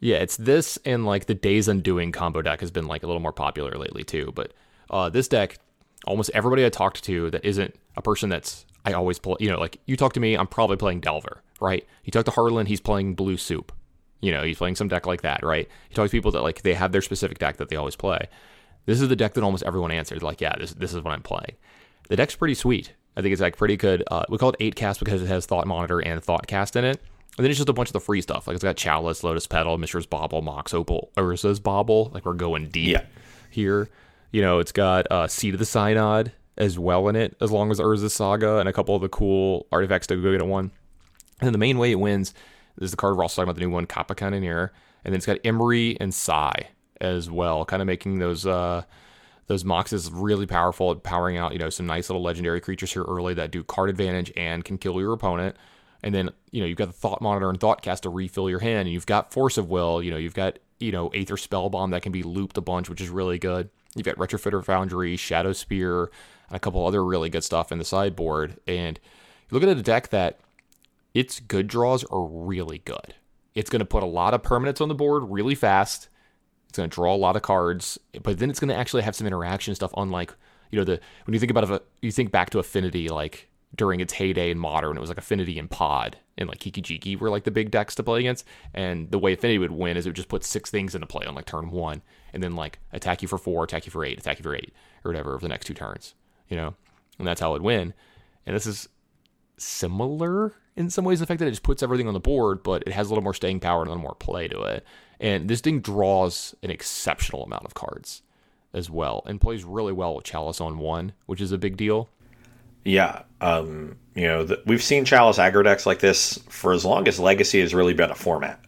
Yeah, it's this, and like the Days Undoing combo deck has been like a little more popular lately too, but uh, this deck, almost everybody I talked to that isn't a person that's, I always play, you know, like you talk to me, I'm probably playing Delver, right? You talk to Harlan, he's playing Blue Soup. You know, he's playing some deck like that, right? He talks to people that, like, they have their specific deck that they always play. This is the deck that almost everyone answered. Like, yeah, this this is what I'm playing. The deck's pretty sweet. I think it's, like, pretty good. Uh, we call it eight cast because it has Thought Monitor and Thought Cast in it. And then it's just a bunch of the free stuff. Like, it's got Chalice, Lotus Petal, Mistress Bobble, Mox Opal, Urza's Bobble. Like, we're going deep yeah. here. You know, it's got uh, Seed of the Synod as well in it, as long as Urza's Saga and a couple of the cool artifacts to go get at one. And then the main way it wins... This is the card we're also talking about, the new one, Kappa Cannoneer. And then it's got Emery and Psy as well, kind of making those uh, those Moxes really powerful at powering out, you know, some nice little legendary creatures here early that do card advantage and can kill your opponent. And then, you know, you've got the Thought Monitor and Thought Cast to refill your hand. And you've got Force of Will. You know, you've got, you know, Aether Spellbomb that can be looped a bunch, which is really good. You've got Retrofitter Foundry, Shadow Spear, and a couple other really good stuff in the sideboard. And you're looking at a deck that its good draws are really good. It's going to put a lot of permanents on the board really fast. It's going to draw a lot of cards, but then it's going to actually have some interaction stuff. Unlike, you know, the when you think about if a, you think back to Affinity, like during its heyday in Modern. It was like Affinity and Pod and like Kikijiki were like the big decks to play against. And the way Affinity would win is it would just put six things into play on like turn one and then like attack you for four, attack you for eight, attack you for eight or whatever over the next two turns, you know? And that's how it would win. And this is similar in some ways, the fact that it just puts everything on the board, but it has a little more staying power and a little more play to it. And this thing draws an exceptional amount of cards as well and plays really well with Chalice on one, which is a big deal. Yeah, um, you know, the, we've seen Chalice aggro decks like this for as long as Legacy has really been a format.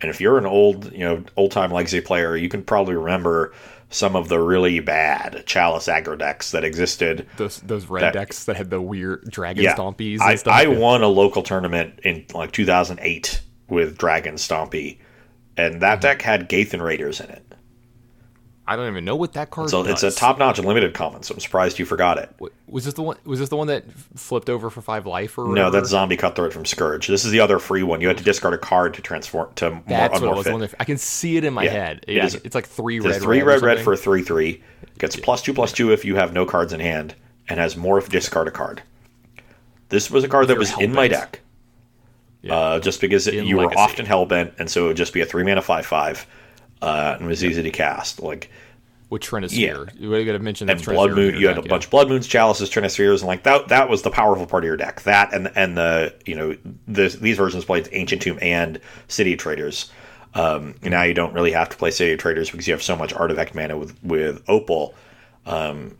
And if you're an old, you know, old-time Legacy player, you can probably remember some of the really bad Chalice aggro decks that existed. Those those red that, decks that had the weird Dragon yeah, Stompies and I, stuff. I won a local tournament in, like, two thousand eight with Dragon Stompy, and that mm-hmm. deck had Gaithan Raiders in it. I don't even know what that card so does. It's a top-notch limited common, so I'm surprised you forgot it. Was this the one Was this the one that flipped over for five life? Or whatever? No, that's Zombie Cutthroat from Scourge. This is the other free one. You had to discard a card to transform to more That's what it was. One that, I can see it in my yeah. head. It yeah. is, it's like three red, three red, red, red for a three, three. It gets plus two, plus two if you have no cards in hand, and has morph, discard a card. This was a card that You're was hell-bent. in my deck, yeah. uh, just because in you Legacy. were often hellbent, and so it would just be a three-mana five, five. Uh, and it was easy to cast. Like with Trinisphere, yeah. you got to mention that. And Blood Moon, you had deck, a yeah. bunch of Blood Moons, Chalices, Trinispheres, and like that. That was the powerful part of your deck. That and and the you know the, these versions played Ancient Tomb and City of Traders. Um, and now you don't really have to play City of Traders because you have so much Artifact mana with with Opal. Um,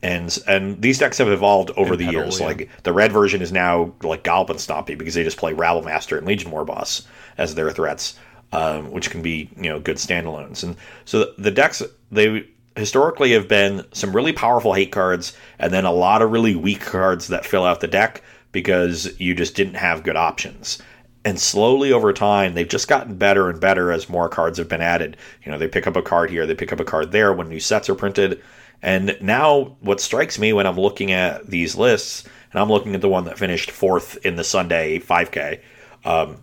and and these decks have evolved over and the Petal, years. Yeah. Like the red version is now like Goblin Stompy because they just play Rabble Master and Legion Warboss as their threats. Um, which can be, you know, good standalones. And so the, the decks, they historically have been some really powerful hate cards and then a lot of really weak cards that fill out the deck because you just didn't have good options. And slowly over time, they've just gotten better and better as more cards have been added. You know, they pick up a card here, they pick up a card there when new sets are printed. And now what strikes me when I'm looking at these lists, and I'm looking at the one that finished fourth in the Sunday five K, um,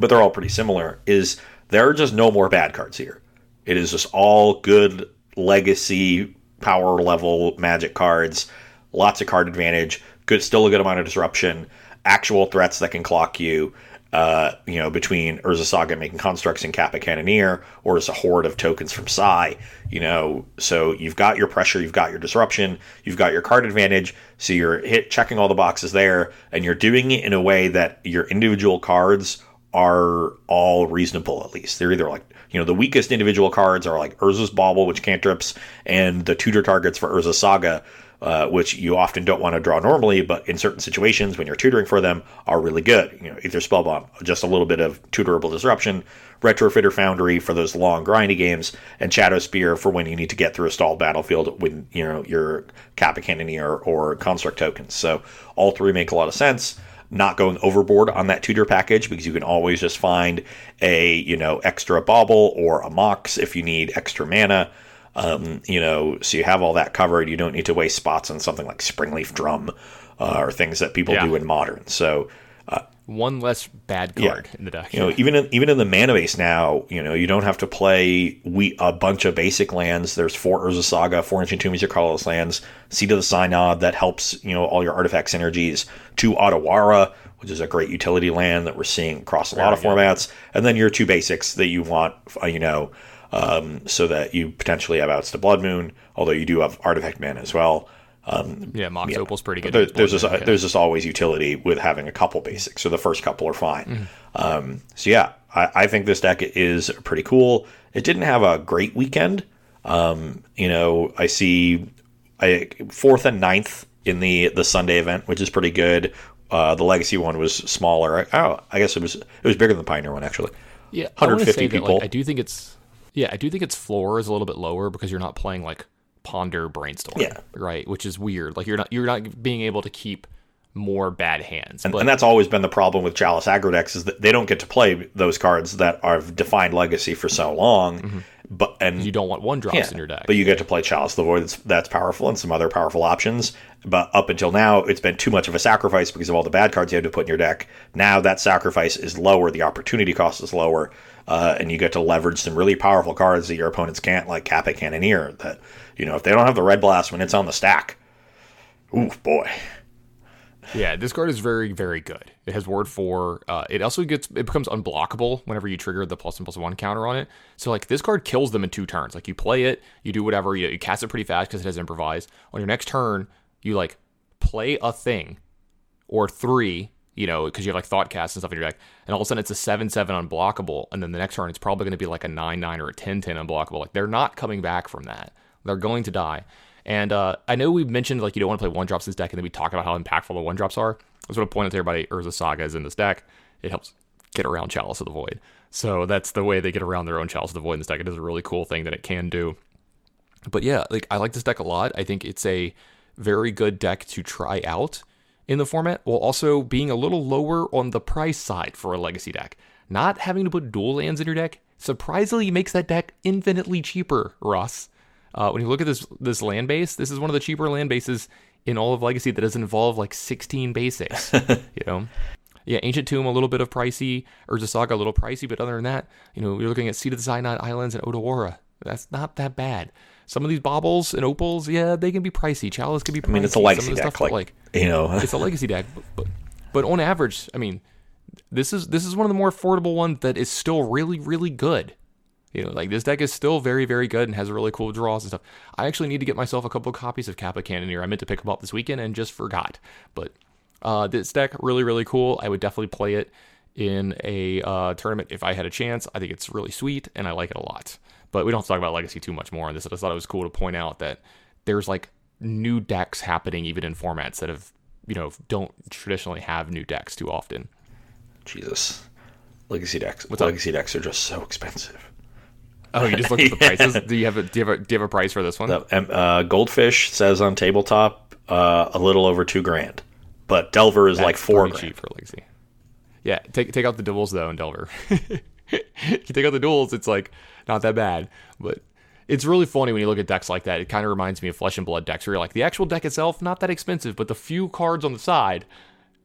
but they're all pretty similar, is there are just no more bad cards here. It is just all good Legacy power level Magic cards, lots of card advantage, good, still a good amount of disruption, actual threats that can clock you, uh, you know, between Urza's Saga making constructs and Kappa Cannoneer, or just a horde of tokens from Psy, you know, so you've got your pressure, you've got your disruption, you've got your card advantage, so you're hit checking all the boxes there, and you're doing it in a way that your individual cards are all reasonable. At least they're either like, you know, the weakest individual cards are like Urza's Bauble, which cantrips, and the tutor targets for Urza's Saga, uh, which you often don't want to draw normally, but in certain situations when you're tutoring for them are really good. You know, Aether Spellbomb, just a little bit of tutorable disruption, Retrofitter Foundry for those long grindy games, and Shadow Spear for when you need to get through a stalled battlefield with, you know, your Kappa Cannoneer or Construct tokens. So all three make a lot of sense. Not going overboard on that tutor package because you can always just find a, you know, extra Bauble or a Mox if you need extra mana, um, you know, so you have all that covered. You don't need to waste spots on something like Springleaf Drum uh, or things that people yeah. do in Modern. So uh, one less bad card yeah. in the deck. You know, even in, even in the mana base now, you know, you don't have to play we a bunch of basic lands. There's four Urza's Saga, four Ancient Tombs, your colorless lands, Seed of the Synod that helps, you know, all your artifact synergies, two Otawara, which is a great utility land that we're seeing across a lot yeah, of yeah. formats, and then your two basics that you want, you know, um, so that you potentially have outs to Blood Moon, although you do have artifact mana as well. Um, yeah, Mox yeah. Opal's pretty good. There, there's just okay. there's just always utility with having a couple basics, so the first couple are fine. Mm-hmm. Um, so yeah, I, I think this deck is pretty cool. It didn't have a great weekend. Um, you know, I see I, fourth and ninth in the the Sunday event, which is pretty good. Uh, the Legacy one was smaller. Oh, I guess it was it was bigger than the Pioneer one actually. Yeah, one hundred fifty I people. That, like, I do think it's yeah, I do think its floor is a little bit lower because you're not playing like Ponder Brainstorm, yeah. right? Which is weird. Like you're not you're not being able to keep more bad hands. And, but, and that's always been the problem with Chalice aggro decks is that they don't get to play those cards that are defined Legacy for so long. Mm-hmm. But and you don't want one drops yeah, in your deck. But you get to play Chalice of the Void. That's, that's powerful and some other powerful options. But up until now, it's been too much of a sacrifice because of all the bad cards you had to put in your deck. Now that sacrifice is lower. The opportunity cost is lower. Uh, and you get to leverage some really powerful cards that your opponents can't, like Kappa Cannoneer. That, you know, if they don't have the Red Blast when it's on the stack, oof, boy. Yeah, this card is very, very good. It has ward four. Uh, it also gets it becomes unblockable whenever you trigger the plus and plus one counter on it. So like this card kills them in two turns. Like you play it, you do whatever, you, you cast it pretty fast because it has improvise. On your next turn, you like play a thing or three, you know, because you have like thought cast and stuff in your deck, and all of a sudden it's a seven seven unblockable, and then the next turn it's probably going to be like a nine nine or a ten ten unblockable. Like they're not coming back from that. They're going to die. And uh, I know we've mentioned, like, you don't want to play one-drops in this deck, and then we talked about how impactful the one-drops are. I just want to point out to everybody, Urza's Saga is in this deck. It helps get around Chalice of the Void. So that's the way they get around their own Chalice of the Void in this deck. It is a really cool thing that it can do. But yeah, like, I like this deck a lot. I think it's a very good deck to try out in the format, while also being a little lower on the price side for a Legacy deck. Not having to put dual lands in your deck surprisingly makes that deck infinitely cheaper, Ross. Uh, when you look at this this land base, this is one of the cheaper land bases in all of Legacy that doesn't involve like sixteen basics. You know, yeah, Ancient Tomb a little bit of pricey, Urza's Saga a little pricey, but other than that, you know, you're looking at Seed of the Sinai Islands and Odawara. That's not that bad. Some of these baubles and opals, yeah, they can be pricey. Chalice can be pricey. I mean, it's a Legacy deck, like, like you know, it's a Legacy deck, but, but but on average, I mean, this is this is one of the more affordable ones that is still really really good. You know, like, this deck is still very, very good and has really cool draws and stuff. I actually need to get myself a couple of copies of Kappa Cannoneer. I meant to pick them up this weekend and just forgot. But uh, this deck, really, really cool. I would definitely play it in a uh, tournament if I had a chance. I think it's really sweet, and I like it a lot. But we don't have to talk about Legacy too much more on this. I just thought it was cool to point out that there's, like, new decks happening even in formats that have, you know, don't traditionally have new decks too often. Jesus. Legacy decks. What's Legacy up? Decks are just so expensive. Oh, you just looked at the prices. Yeah. Do you have a do you have a do you have a price for this one? Uh, Goldfish says on Tabletop uh, a little over two grand, but Delver is That's like four grand. Cheap for Legacy. Yeah, take take out the duels though, in Delver. You take out the duels, it's like not that bad, but it's really funny when you look at decks like that. It kind of reminds me of Flesh and Blood decks, where you're like the actual deck itself not that expensive, but the few cards on the side,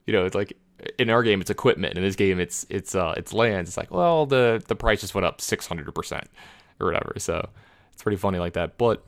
you know, it's like. In our game, it's equipment. In this game, it's it's uh, it's lands. It's like, well, the, the price just went up six hundred percent or whatever. So it's pretty funny like that. But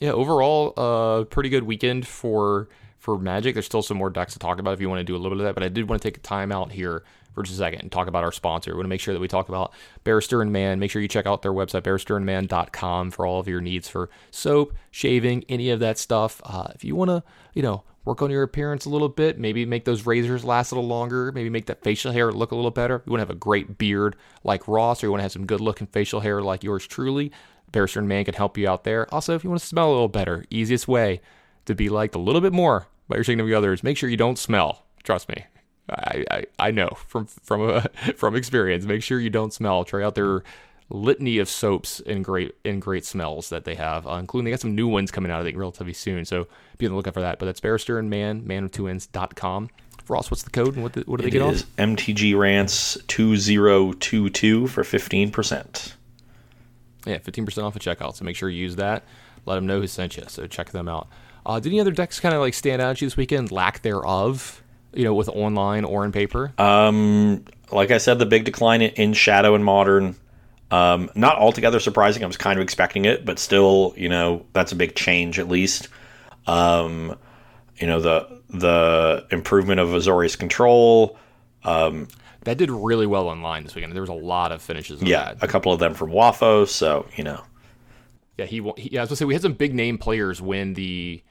yeah, overall, uh, pretty good weekend for for Magic. There's still some more decks to talk about if you want to do a little bit of that. But I did want to take time out here for just a second and talk about our sponsor. We want to make sure that we talk about Barrister and Man. Make sure you check out their website, barrister and man dot com, for all of your needs for soap, shaving, any of that stuff. Uh, if you want to, you know, work on your appearance a little bit, maybe make those razors last a little longer, maybe make that facial hair look a little better. You want to have a great beard like Ross, or you want to have some good-looking facial hair like yours truly, Barrister and Man can help you out there. Also, if you want to smell a little better, easiest way to be liked a little bit more by your significant other is make sure you don't smell. Trust me. I, I, I know from from a, from experience. Make sure you don't smell. Try out their litany of soaps and great and great smells that they have, uh, including they got some new ones coming out, I think, relatively soon. So be on the lookout for that. But that's Barrister and Man, man of two ends dot com. Ross, what's the code and what, the, what do it they get off? It is M T G Rants two thousand twenty-two for fifteen percent. Yeah, fifteen percent off at checkout. So make sure you use that. Let them know who sent you. So check them out. Uh, did any other decks kind of like stand out at you this weekend? Lack thereof, you know, with online or in paper? Um, like I said, the big decline in Shadow and Modern. Um, not altogether surprising. I was kind of expecting it, but still, you know, that's a big change at least. Um, you know, the the improvement of Azorius control. Um, that did really well online this weekend. There was a lot of finishes. On yeah, that. A couple of them from Wafo, so, you know. Yeah, he, he yeah, I was going to say, we had some big name players win the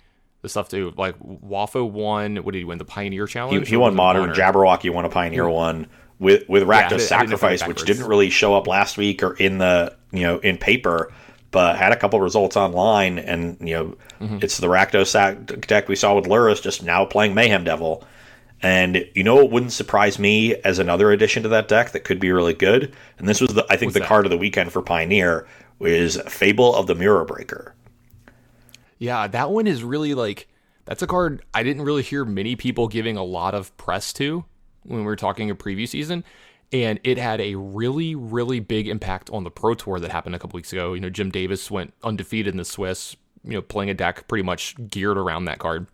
the stuff too. Like, Wafo won, what did he win, the Pioneer Challenge? He, he won Modern, Modern, Jabberwocky won a Pioneer yeah. one. With with Rakdos yeah, Sacrifice, which didn't really show up last week or in the you know in paper, but had a couple results online, and you know mm-hmm. it's the Rakdos Sac deck we saw with Lurrus just now playing Mayhem Devil, and you know it wouldn't surprise me as another addition to that deck that could be really good. And this was the I think What's the that? card of the weekend for Pioneer was Fable of the Mirror Breaker. Yeah, that one is really like that's a card I didn't really hear many people giving a lot of press to when we were talking a preview season, and it had a really, really big impact on the Pro Tour that happened a couple weeks ago. You know, Jim Davis went undefeated in the Swiss, you know, playing a deck pretty much geared around that card.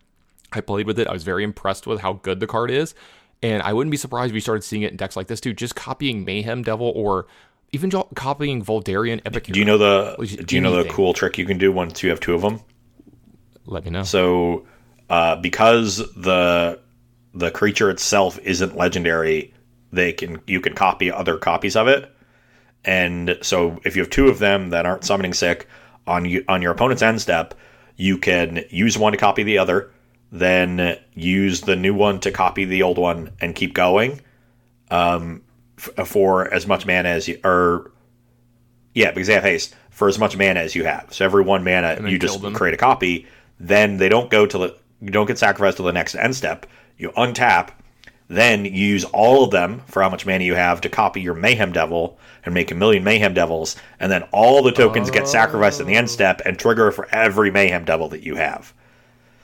I played with it. I was very impressed with how good the card is, and I wouldn't be surprised if we started seeing it in decks like this too, just copying Mayhem Devil or even copying Voldarian Epicure. Do you know the do, do you know anything. the cool trick you can do once you have two of them? Let me know. So, uh, because the the creature itself isn't legendary, they can you can copy other copies of it. And so if you have two of them that aren't summoning sick on you, on your opponent's end step, you can use one to copy the other, then use the new one to copy the old one and keep going um, f- for as much mana as you... Or, yeah, because they have haste. For as much mana as you have. So every one mana, you just them. create a copy. Then they don't go to the... You don't get sacrificed to the next end step. You untap. Then you use all of them for how much mana you have to copy your Mayhem Devil and make a million Mayhem Devils. And then all the tokens oh. get sacrificed in the end step and trigger for every Mayhem Devil that you have.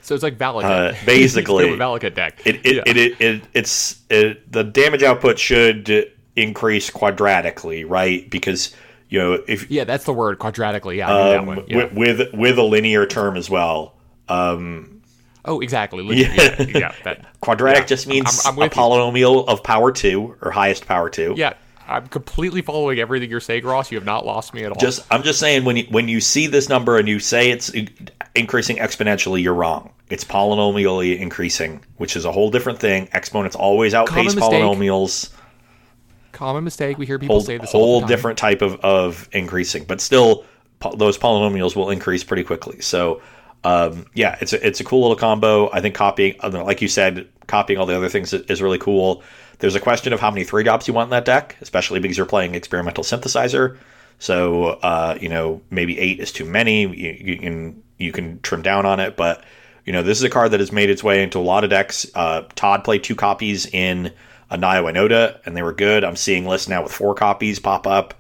So it's like Valakut. Uh, basically. It's Valakut deck. It, it, yeah. it, it, it, it's, it, the damage output should increase quadratically, right? Because, you know, if... Yeah, that's the word, quadratically. Yeah, I um, that one. Yeah. With, with, with a linear term as well. Um, oh, exactly. Linear, yeah. yeah, yeah that, Quadratic yeah. just means I'm, I'm a polynomial you. of power two, or highest power two. Yeah, I'm completely following everything you're saying, Ross. You have not lost me at all. Just, I'm just saying, when you, when you see this number and you say it's increasing exponentially, you're wrong. It's polynomially increasing, which is a whole different thing. Exponents always outpace polynomials. Common mistake. We hear people whole, say this all the time. Whole different type of, of increasing, but still, po- those polynomials will increase pretty quickly. So, um, yeah, it's a, it's a cool little combo. I think copying, like you said, copying all the other things is really cool. There's a question of how many three drops you want in that deck, especially because you're playing Experimental Synthesizer. So, uh, you know, maybe eight is too many. You, you can you can trim down on it, but you know, this is a card that has made its way into a lot of decks. Uh, Todd played two copies in Anaya Winoda, and they were good. I'm seeing lists now with four copies pop up.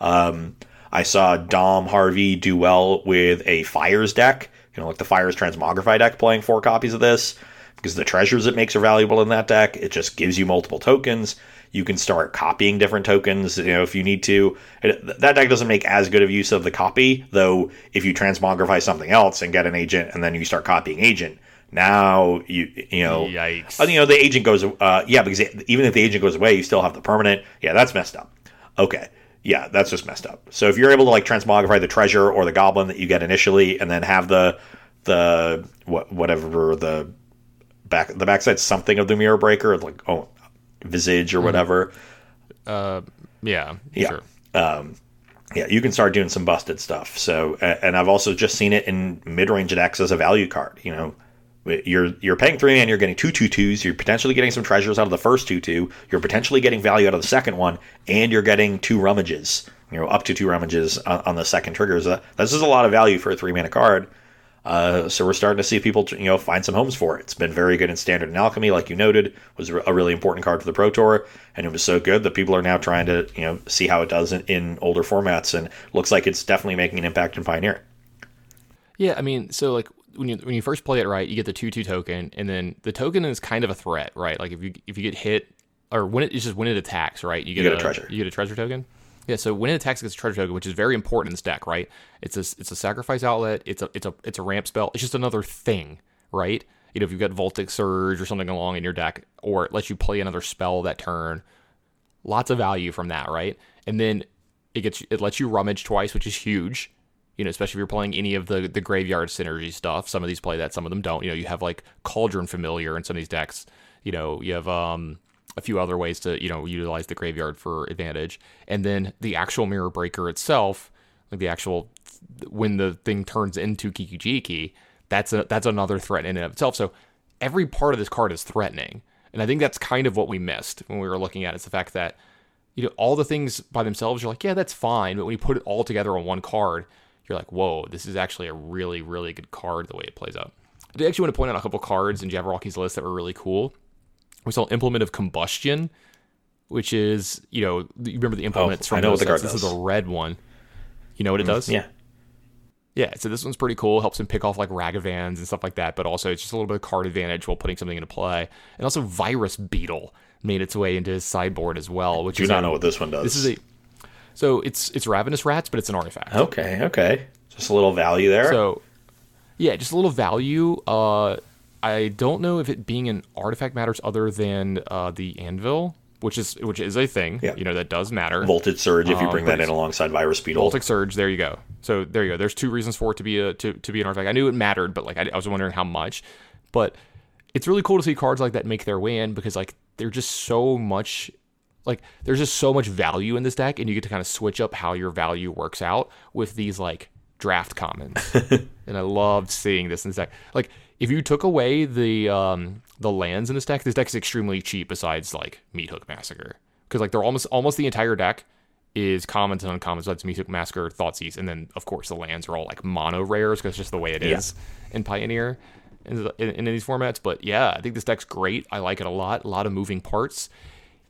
Um, I saw Dom Harvey do well with a Fires deck, you know, like the Fires Transmogrify deck, playing four copies of this, because the treasures it makes are valuable in that deck. It just gives you multiple tokens. You can start copying different tokens, you know, if you need to. It, that deck doesn't make as good of use of the copy, though. If you transmogrify something else and get an agent, and then you start copying agent, now you you know, yikes. You know, the agent goes, uh, yeah, because it, even if the agent goes away, you still have the permanent. Yeah, that's messed up. Okay, yeah, that's just messed up. So if you're able to like transmogrify the treasure or the goblin that you get initially, and then have the the what whatever the back the backside something of the Mirror Breaker, like oh. Visage or whatever. Uh, yeah, yeah. Sure. Um, yeah, you can start doing some busted stuff. So, and I've also just seen it in mid-range decks as a value card. You know, you're you're paying three and you're getting two two twos. You're potentially getting some treasures out of the first two two. You're potentially getting value out of the second one, and you're getting two rummages. You know, up to two rummages on, on the second triggers. Uh, this is a lot of value for a three mana card. Uh, so we're starting to see people, you know, find some homes for it. It's been very good in Standard and Alchemy, like you noted, was a really important card for the Pro Tour, and it was so good that people are now trying to, you know, see how it does in, in older formats, and looks like it's definitely making an impact in Pioneer. Yeah, I mean, so like when you when you first play it, right, you get the two two token, and then the token is kind of a threat, right? Like if you if you get hit, or when it, it's just when it attacks, right? You get, you get a, a treasure. You get a treasure token. Yeah, so when it attacks, it gets a treasure token, which is very important in this deck, right? It's a it's a sacrifice outlet. It's a it's a it's a ramp spell. It's just another thing, right? You know, if you've got Voltic Surge or something along in your deck, or it lets you play another spell that turn, lots of value from that, right? And then it gets it lets you rummage twice, which is huge. You know, especially if you're playing any of the the graveyard synergy stuff. Some of these play that, some of them don't. You know, you have like Cauldron Familiar in some of these decks. You know, you have um. a few other ways to, you know, utilize the graveyard for advantage. And then the actual Mirror Breaker itself, like the actual, when the thing turns into Kikijiki, that's a, that's another threat in and of itself. So every part of this card is threatening. And I think that's kind of what we missed when we were looking at it. It's the fact that, you know, all the things by themselves, you're like, yeah, that's fine. But when you put it all together on one card, you're like, whoa, this is actually a really, really good card the way it plays out. I do actually want to point out a couple cards in Jabberwocky's list that were really cool. We saw Implement of Combustion, which is, you know, you remember the implements oh, from I know what the card does. This is a red one. You know what it does? Yeah. Yeah, so this one's pretty cool. Helps him pick off, like, Ragavans and stuff like that, but also it's just a little bit of card advantage while putting something into play. And also Virus Beetle made its way into his sideboard as well. Which Do is not a, know what this one does. This is a, so it's it's Ravenous Rats, but it's an artifact. Okay, okay. Just a little value there. So, yeah, just a little value, uh... I don't know if it being an artifact matters other than uh, the anvil, which is which is a thing. Yeah. You know, that does matter. Voltage Surge, if you bring uh, that in alongside Virus Beetle. Voltage Surge, there you go. So there you go. There's two reasons for it to be a to, to be an artifact. I knew it mattered, but like I, I was wondering how much. But it's really cool to see cards like that make their way in, because like they're just so much, like there's just so much value in this deck, and you get to kind of switch up how your value works out with these like draft commons. And I loved seeing this in this deck. Like if you took away the um, the lands in this deck, this deck is extremely cheap besides like Meat Hook Massacre, because like they're almost almost the entire deck is commons and uncommons. So that's Meat Hook Massacre, Thoughtseize, and then of course the lands are all like mono rares, because it's just the way it yeah. is in Pioneer. In, in, in these formats. But yeah, I think this deck's great. I like it a lot. A lot of moving parts.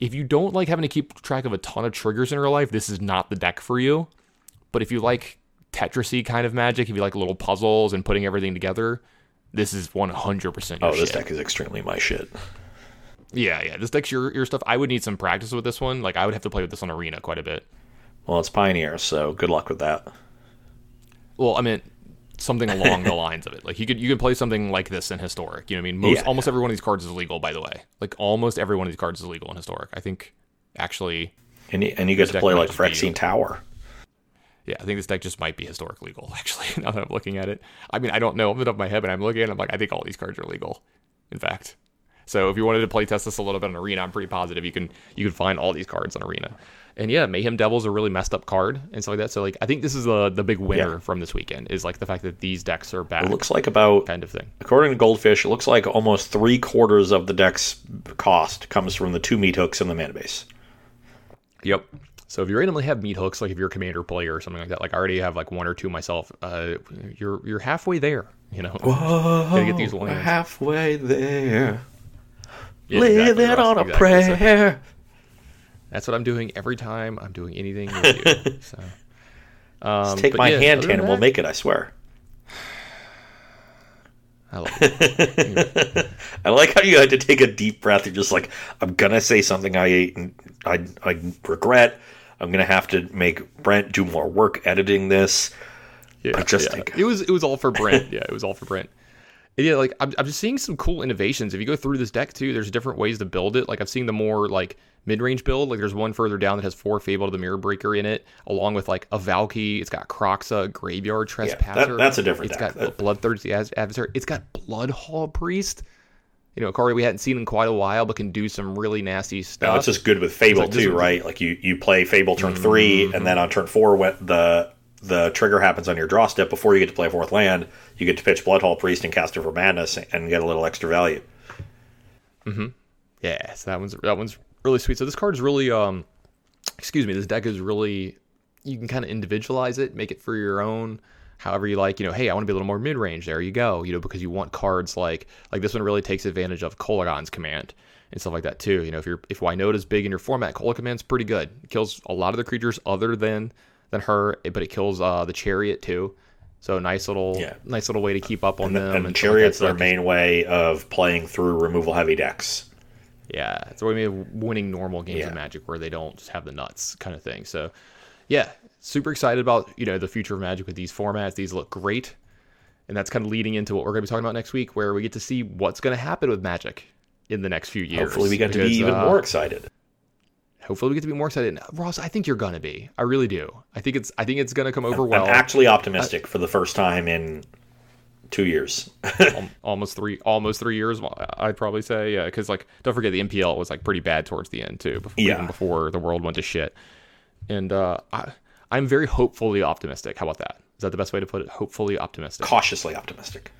If you don't like having to keep track of a ton of triggers in your life, this is not the deck for you. But if you like Tetrisy kind of magic, if you like little puzzles and putting everything together, this is one hundred percent your oh, this shit. Deck is extremely my shit. Yeah, yeah. This deck's your, your stuff. I would need some practice with this one. Like, I would have to play with this on Arena quite a bit. Well, it's Pioneer, so good luck with that. Well, I mean... something along the lines of it. Like you could you could play something like this in Historic. You know what I mean? Most yeah, almost yeah. every one of these cards is illegal, by the way. Like almost every one of these cards is illegal in Historic. I think actually And you, and you get to play like Phyrexian Tower. Yeah, I think this deck just might be Historic legal, actually, now that I'm looking at it. I mean, I don't know off the top of my head, but I'm looking at it, I'm like, I think all these cards are legal, in fact. So if you wanted to play test this a little bit on Arena, I'm pretty positive you can you can find all these cards on Arena. And yeah, Mayhem Devil's a really messed up card and stuff like that. So like, I think this is the the big winner yeah. from this weekend is like the fact that these decks are back. It looks like about kind of thing. According to Goldfish, it looks like almost three quarters of the deck's cost comes from the two meat hooks in the mana base. Yep. So if you randomly have meat hooks, like if you're a commander player or something like that, like I already have like one or two myself. Uh, you're you're halfway there, you know. Whoa, gotta get these lands. Halfway there. Yeah, Live exactly, it on exactly. a prayer. So, that's what I'm doing every time I'm doing anything with you. So, um, Just take my yeah, hand, Tanner, and we'll make it, I swear. I love it. Anyway. I like how you had to take a deep breath. You're just like, I'm going to say something I ate and I, I regret. I'm going to have to make Brent do more work editing this. Yeah, I just yeah. think... it was it was all for Brent. Yeah, it was all for Brent. Yeah, like I'm, I'm just seeing some cool innovations. If you go through this deck too, there's different ways to build it. Like I've seen the more like mid-range build. Like there's one further down that has four Fable to the Mirror Breaker in it, along with like a Valky. It's got Croxa, Graveyard Trespasser. Yeah, that, that's a different. It's deck. got that... Bloodthirsty Adversary. It's got Bloodhaul Priest. You know, a card we hadn't seen in quite a while, but can do some really nasty stuff. No, it's just good with Fable like, too, right? Good. Like you, you play Fable turn mm-hmm. three, and then on turn four, what the the trigger happens on your draw step before you get to play fourth land. You get to pitch Bloodhaul Priest and Caster for Madness and get a little extra value. Mm-hmm. Yeah, so that one's that one's really sweet. So this card is really, um, excuse me, this deck is really, you can kind of individualize it, make it for your own, however you like. You know, hey, I want to be a little more mid-range. There you go. You know, because you want cards like, like this one really takes advantage of Kolagon's Command and stuff like that too. You know, if you're if Wynota is big in your format, Kolagon's Command's pretty good. It kills a lot of the creatures other than... than her, but it kills uh, the Chariot too. So nice little, yeah. nice little way to keep up on and the, them. And, and Chariot's like their main way of playing through removal heavy decks. Yeah, it's a way of winning normal games yeah. of Magic where they don't just have the nuts kind of thing. So, yeah, super excited about you know the future of Magic with these formats. These look great, and that's kind of leading into what we're going to be talking about next week, where we get to see what's going to happen with Magic in the next few years. Hopefully, we get because, to be even uh, more excited. Hopefully we get to be more excited. Ross, I think you're gonna be. I really do. I think it's. I think it's gonna come over I'm, well. I'm actually optimistic uh, for the first time in two years, almost three. Almost three years, I'd probably say. Yeah, because like, don't forget the M P L was like pretty bad towards the end too. Before, yeah. Even before the world went to shit. And uh, I, I'm very hopefully optimistic. How about that? Is that the best way to put it? Hopefully optimistic. Cautiously optimistic.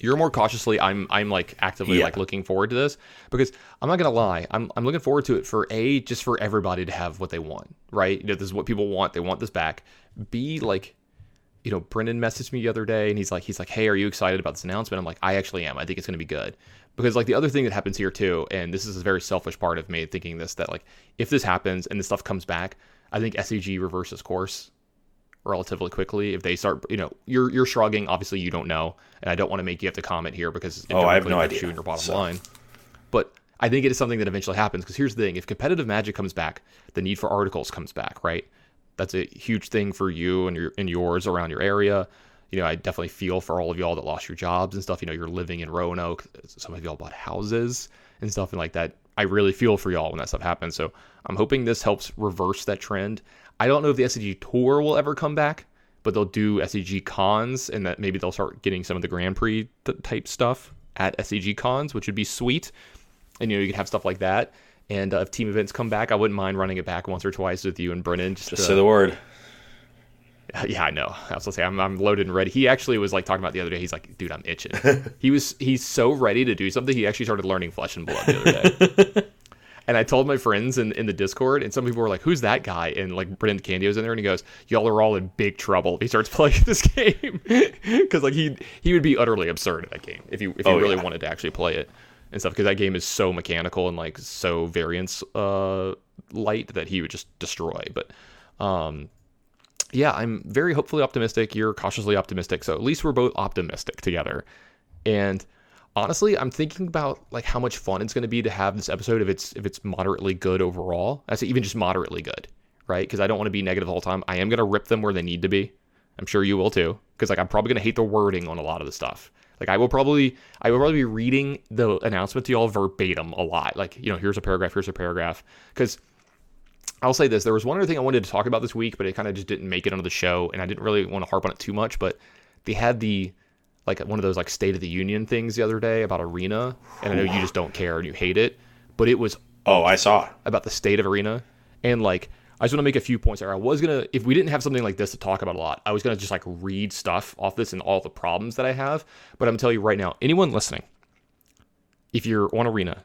You're more cautiously. I'm. I'm like actively yeah. like looking forward to this because I'm not gonna lie. I'm. I'm looking forward to it for a just for everybody to have what they want, right? You know, this is what people want. They want this back. B, like, you know, Brendan messaged me the other day and he's like, he's like, hey, are you excited about this announcement? I'm like, I actually am. I think it's gonna be good because like the other thing that happens here too, and this is a very selfish part of me thinking this that like if this happens and this stuff comes back, I think S C G reverses course relatively quickly if they start, you know, you're you're shrugging. Obviously, you don't know, and I don't want to make you have to comment here because oh, I have no idea. Shooting your bottom so. line, but I think it is something that eventually happens. Because here's the thing: if competitive Magic comes back, the need for articles comes back, right? That's a huge thing for you and your and yours around your area. You know, I definitely feel for all of y'all that lost your jobs and stuff. You know, you're living in Roanoke. Some of y'all bought houses and stuff and like that. I really feel for y'all when that stuff happens. So I'm hoping this helps reverse that trend. I don't know if the S C G Tour will ever come back, but they'll do S C G Cons, and that maybe they'll start getting some of the Grand Prix th- type stuff at S C G Cons, which would be sweet. And, you know, you could have stuff like that. And uh, if team events come back, I wouldn't mind running it back once or twice with you and Brennan. Just, just uh, say the word. Yeah, I know. I was gonna say I'm, I'm loaded and ready. He actually was like talking about the other day. He's like, dude, I'm itching. he was he's so ready to do something. He actually started learning Flesh and Blood the other day. And I told my friends in, in the Discord, and some people were like, who's that guy? And like Brendan Candio's in there, and he goes, y'all are all in big trouble. He starts playing this game because like he he would be utterly absurd in that game if you if you oh, really yeah. wanted to actually play it and stuff, because that game is so mechanical and like so variance uh, light that he would just destroy. But um. Yeah, I'm very hopefully optimistic. You're cautiously optimistic. So at least we're both optimistic together. And honestly, I'm thinking about like how much fun it's going to be to have this episode if it's if it's moderately good overall. I say even just moderately good, right? Because I don't want to be negative all the time. I am going to rip them where they need to be. I'm sure you will too. Because like I'm probably going to hate the wording on a lot of the stuff. Like I will probably I will probably be reading the announcement to y'all verbatim a lot. Like, you know, here's a paragraph, here's a paragraph. Because I'll say this, there was one other thing I wanted to talk about this week, but it kind of just didn't make it onto the show, and I didn't really want to harp on it too much, but they had the, like, one of those, like, State of the Union things the other day about Arena, and I know you just don't care and you hate it, but it was... Oh, I saw. About the state of Arena, and, like, I just want to make a few points there. I was going to, if we didn't have something like this to talk about a lot, I was going to just, like, read stuff off this and all the problems that I have, but I'm going to tell you right now, anyone listening, if you're on Arena...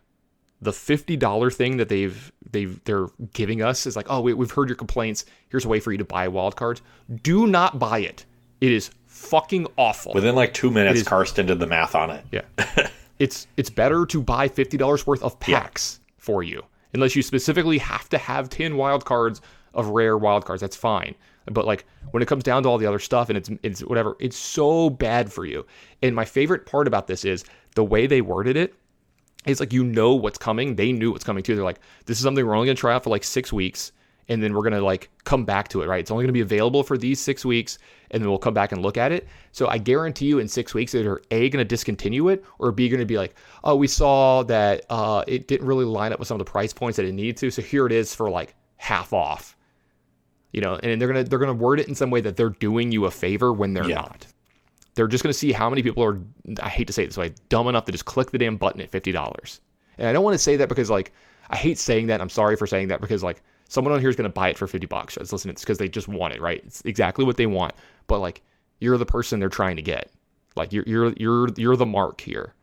The fifty dollars thing that they've they've they're giving us is like, oh, we, we've heard your complaints. Here's a way for you to buy wildcards. Do not buy it. It is fucking awful. Within like two minutes, is, Karsten did the math on it. Yeah, it's it's better to buy fifty dollars worth of packs yeah. for you, unless you specifically have to have ten wildcards of rare wildcards. That's fine. But like when it comes down to all the other stuff and it's it's whatever, it's so bad for you. And my favorite part about this is the way they worded it. It's like, you know what's coming. They knew what's coming too. They're like, this is something we're only going to try out for like six weeks. And then we're going to like come back to it, right? It's only going to be available for these six weeks. And then we'll come back and look at it. So I guarantee you in six weeks, they're A, going to discontinue it, or B, going to be like, oh, we saw that uh, it didn't really line up with some of the price points that it needed to. So here it is for like half off, you know, and they're going to, they're going to word it in some way that they're doing you a favor when they're yeah. not. They're just going to see how many people are, I hate to say it this way, dumb enough to just click the damn button at fifty dollars. And I don't want to say that because, like, I hate saying that. I'm sorry for saying that because, like, someone on here is going to buy it for fifty bucks. Let's listen to this because they just want it, right? It's exactly what they want. But, like, you're the person they're trying to get. Like, you're you're you're you're the mark here.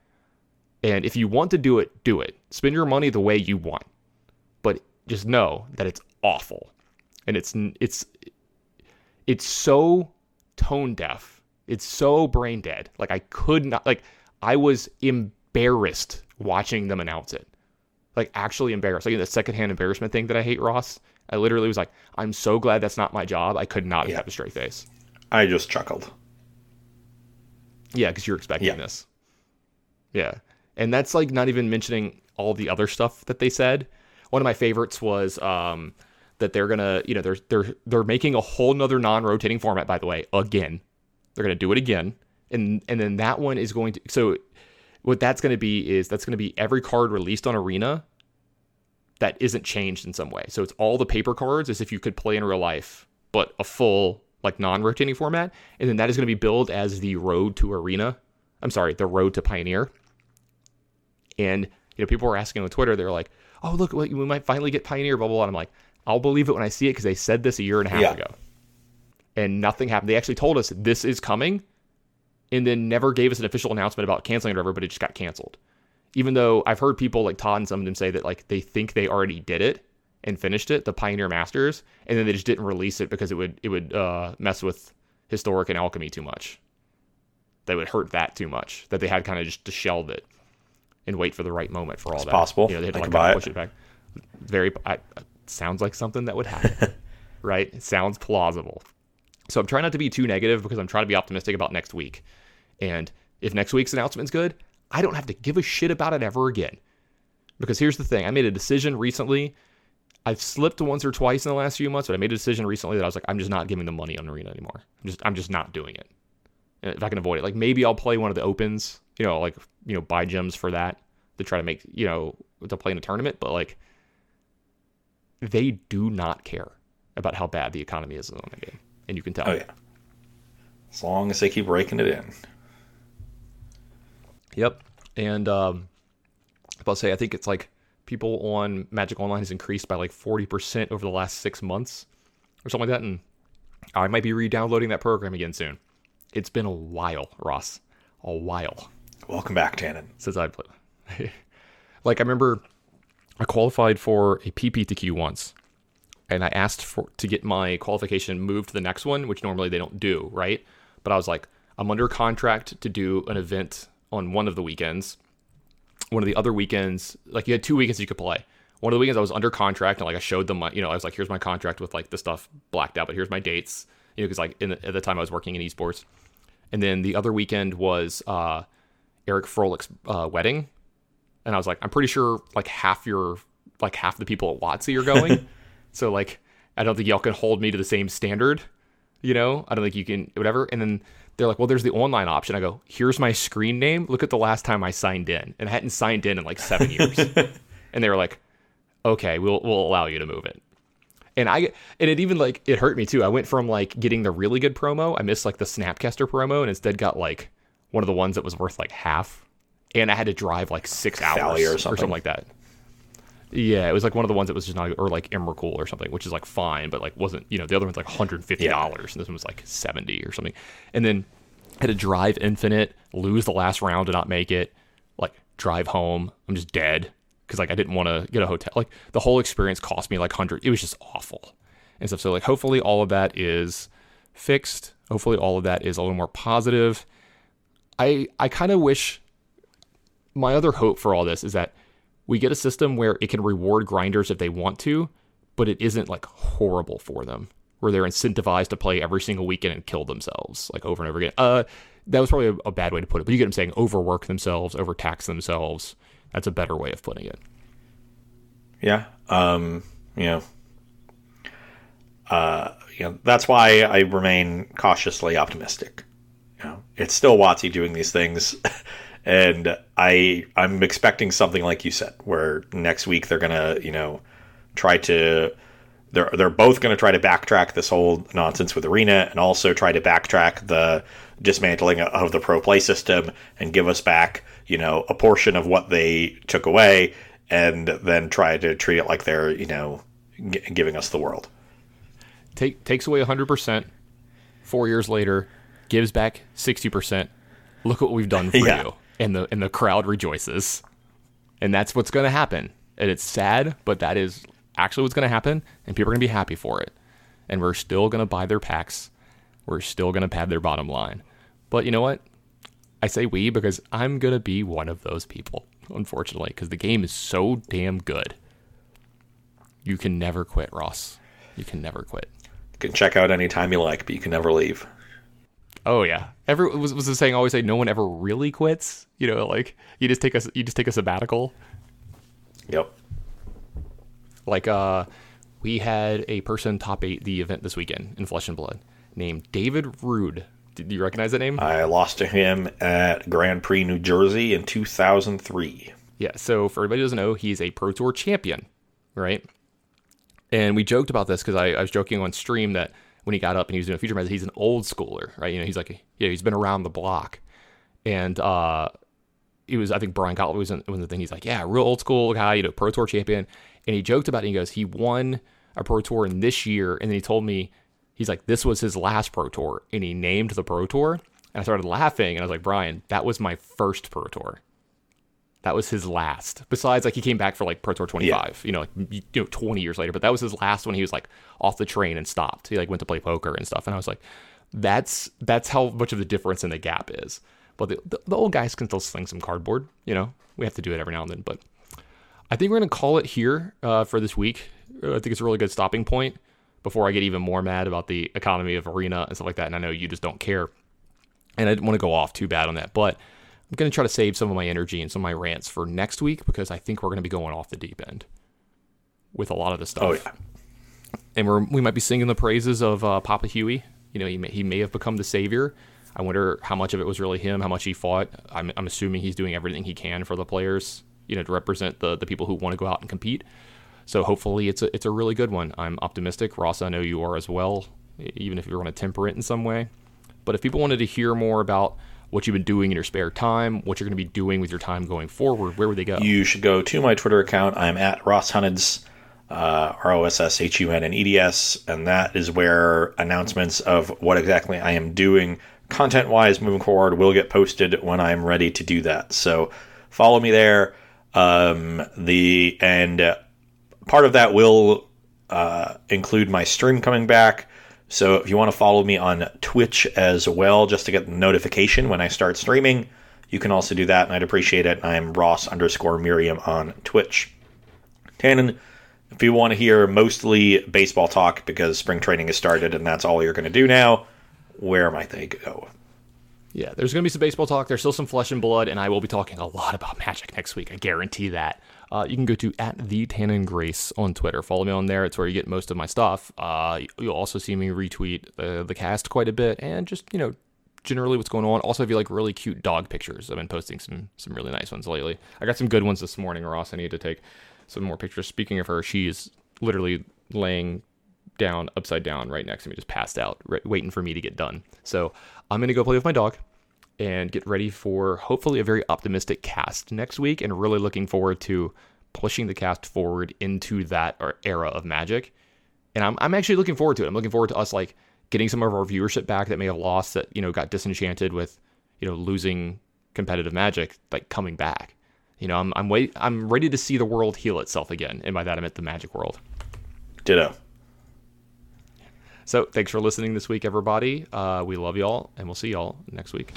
And if you want to do it, do it. Spend your money the way you want. But just know that it's awful. And it's it's it's so tone deaf. It's so brain dead. Like I could not, like I was embarrassed watching them announce it. Like actually embarrassed. Like you know, the secondhand embarrassment thing that I hate, Ross. I literally was like, I'm so glad that's not my job. I could not yeah. have a straight face. I just chuckled. Yeah. Cause you're expecting yeah. this. Yeah. And that's like not even mentioning all the other stuff that they said. One of my favorites was, um, that they're going to, you know, they're, they're, they're making a whole nother non-rotating format, by the way, again. They're going to do it again. And and then that one is going to... So what that's going to be is that's going to be every card released on Arena that isn't changed in some way. So it's all the paper cards as if you could play in real life, but a full, like, non-rotating format. And then that is going to be billed as the Road to Arena. I'm sorry, the Road to Pioneer. And, you know, people were asking on Twitter, they're like, oh, look, we might finally get Pioneer, blah, blah, blah. And I'm like, I'll believe it when I see it because they said this a year and a half yeah. ago. And nothing happened. They actually told us this is coming and then never gave us an official announcement about canceling it or whatever, but it just got canceled. Even though I've heard people like Todd and some of them say that like they think they already did it and finished it, the Pioneer Masters, and then they just didn't release it because it would it would uh, mess with Historic and Alchemy too much. That would hurt that too much, that they had kind of just to shelve it and wait for the right moment for all it's that. It's possible. You know, they had to like, kind of push it. it back. Very, I, sounds like something that would happen, right? It sounds plausible. So I'm trying not to be too negative because I'm trying to be optimistic about next week. And if next week's announcement is good, I don't have to give a shit about it ever again. Because here's the thing. I made a decision recently. I've slipped once or twice in the last few months, but I made a decision recently that I was like, I'm just not giving the money on Arena anymore. I'm just, I'm just not doing it. And if I can avoid it, like maybe I'll play one of the opens, you know, like, you know, buy gems for that to try to make, you know, to play in a tournament. But like, they do not care about how bad the economy is on that game. And you can tell. Oh, yeah. As long as they keep raking it in. Yep. And um, I'll say I think it's like people on Magic Online has increased by like forty percent over the last six months or something like that. And I might be re-downloading that program again soon. It's been a while, Ross. A while. Welcome back, Tandon. Since I played. Like, I remember I qualified for a P P T Q once, and I asked for to get my qualification moved to the next one, which normally they don't do, right? But I was like, I'm under contract to do an event on one of the weekends. One of the other weekends, like, you had two weekends you could play. One of the weekends I was under contract, and like I showed them my, you know, I was like, here's my contract with like the stuff blacked out, but here's my dates, you know, because like in the, at the time I was working in esports. And then the other weekend was uh, Eric Frolick's uh, wedding. And I was like, I'm pretty sure like half your, like half the people at WotC are going. So like, I don't think y'all can hold me to the same standard, you know? I don't think you can, whatever. And then they're like, well, there's the online option. I go, here's my screen name. Look at the last time I signed in. And I hadn't signed in in like seven years. And they were like, okay, we'll we'll allow you to move it. And I, and it even like, it hurt me too. I went from like getting the really good promo. I missed like the Snapcaster promo and instead got like one of the ones that was worth like half. And I had to drive like six hours or something. or something like that. Yeah, it was like one of the ones that was just not, or like Emrakul or something, which is like fine, but like wasn't, you know, the other one's like one hundred fifty dollars yeah. and this one was like seventy or something. And then had to drive infinite, lose the last round to not make it, like drive home. I'm just dead because like I didn't want to get a hotel. Like the whole experience cost me like one hundred. It was just awful and stuff. So like hopefully all of that is fixed. Hopefully all of that is a little more positive. I I kind of wish. My other hope for all this is that we get a system where it can reward grinders if they want to, but it isn't like horrible for them, where they're incentivized to play every single weekend and kill themselves like over and over again. Uh, that was probably a, a bad way to put it, but you get what I'm saying, overwork themselves, overtax themselves. That's a better way of putting it. Yeah. Um, you know, uh, you know, that's why I remain cautiously optimistic. You know, it's still WotC doing these things. And I, I'm expecting something like you said, where next week they're gonna, you know, try to, they're they're both gonna try to backtrack this whole nonsense with Arena, and also try to backtrack the dismantling of the pro play system and give us back, you know, a portion of what they took away, and then try to treat it like they're, you know, g- giving us the world. Take takes away one hundred percent. Four years later, gives back sixty percent. Look what we've done for yeah. you. And the and the crowd rejoices, and that's what's going to happen. And it's sad, but that is actually what's going to happen. And people are going to be happy for it. And we're still going to buy their packs. We're still going to pad their bottom line. But you know what? I say we because I'm going to be one of those people, unfortunately, because the game is so damn good. You can never quit, Ross. You can never quit. You can check out anytime you like, but you can never leave. Oh yeah, every was was the saying always say no one ever really quits. You know, like you just take a you just take a sabbatical. Yep. Like uh, we had a person top eight the event this weekend in Flesh and Blood named David Rude. Did you recognize that name? I lost to him at Grand Prix New Jersey in two thousand three. Yeah. So for everybody who doesn't know, he's a Pro Tour champion, right? And we joked about this because I, I was joking on stream that. When he got up and he was doing a feature message, he's an old schooler, right? You know, he's like, yeah, he's been around the block. And uh, he was, I think Brian Gottlieb was in, was in the thing. He's like, yeah, real old school guy, you know, Pro Tour champion. And he joked about it and he goes, he won a Pro Tour in this year. And then he told me, he's like, this was his last Pro Tour. And he named the Pro Tour. And I started laughing. And I was like, Brian, that was my first Pro Tour. That was his last. Besides, like, he came back for, like, Pro Tour twenty-five, yeah. you know, like, you know, twenty years later. But that was his last when he was, like, off the train and stopped. He, like, went to play poker and stuff. And I was like, that's that's how much of the difference in the gap is. But the, the, the old guys can still sling some cardboard, you know. We have to do it every now and then. But I think we're going to call it here uh, for this week. I think it's a really good stopping point before I get even more mad about the economy of Arena and stuff like that. And I know you just don't care. And I didn't want to go off too bad on that. But I'm going to try to save some of my energy and some of my rants for next week because I think we're going to be going off the deep end with a lot of this stuff. Oh, yeah. And we're, we might be singing the praises of uh, Papa Huey. You know, he may, he may have become the savior. I wonder how much of it was really him, how much he fought. I'm, I'm assuming he's doing everything he can for the players, you know, to represent the, the people who want to go out and compete. So hopefully it's a, it's a really good one. I'm optimistic. Ross, I know you are as well, even if you're going to temper it in some way. But if people wanted to hear more about what you've been doing in your spare time, what you're going to be doing with your time going forward, where would they go? You should go to my Twitter account. I'm at RossHunnids, uh, R O S S H U N N E D S, and that is where announcements of what exactly I am doing content-wise moving forward will get posted when I'm ready to do that. So follow me there. Um, the and uh, part of that will uh, include my stream coming back. So if you want to follow me on Twitch as well, just to get the notification when I start streaming, you can also do that, and I'd appreciate it. I'm Ross underscore Merriam on Twitch. Tandon, if you want to hear mostly baseball talk because spring training has started and that's all you're going to do now, where might they go? Yeah, there's going to be some baseball talk. There's still some Flesh and Blood, and I will be talking a lot about Magic next week. I guarantee that. Uh, you can go to at the Tandon Grace on Twitter. Follow me on there. It's where you get most of my stuff. Uh, you'll also see me retweet uh, the cast quite a bit, and just, you know, generally what's going on. Also, if you like really cute dog pictures, I've been posting some some really nice ones lately. I got some good ones this morning, Ross. I need to take some more pictures. Speaking of her, she's literally laying down, upside down, right next to me, just passed out, right, waiting for me to get done. So I'm going to go play with my dog and get ready for hopefully a very optimistic cast next week, and really looking forward to pushing the cast forward into that era of Magic. And I'm I'm actually looking forward to it. I'm looking forward to us like getting some of our viewership back that may have lost, that, you know, got disenchanted with, you know, losing competitive Magic, like coming back. You know, I'm I'm wait I'm ready to see the world heal itself again, and by that I meant the Magic world. Ditto. So thanks for listening this week, everybody. Uh, we love y'all, and we'll see y'all next week.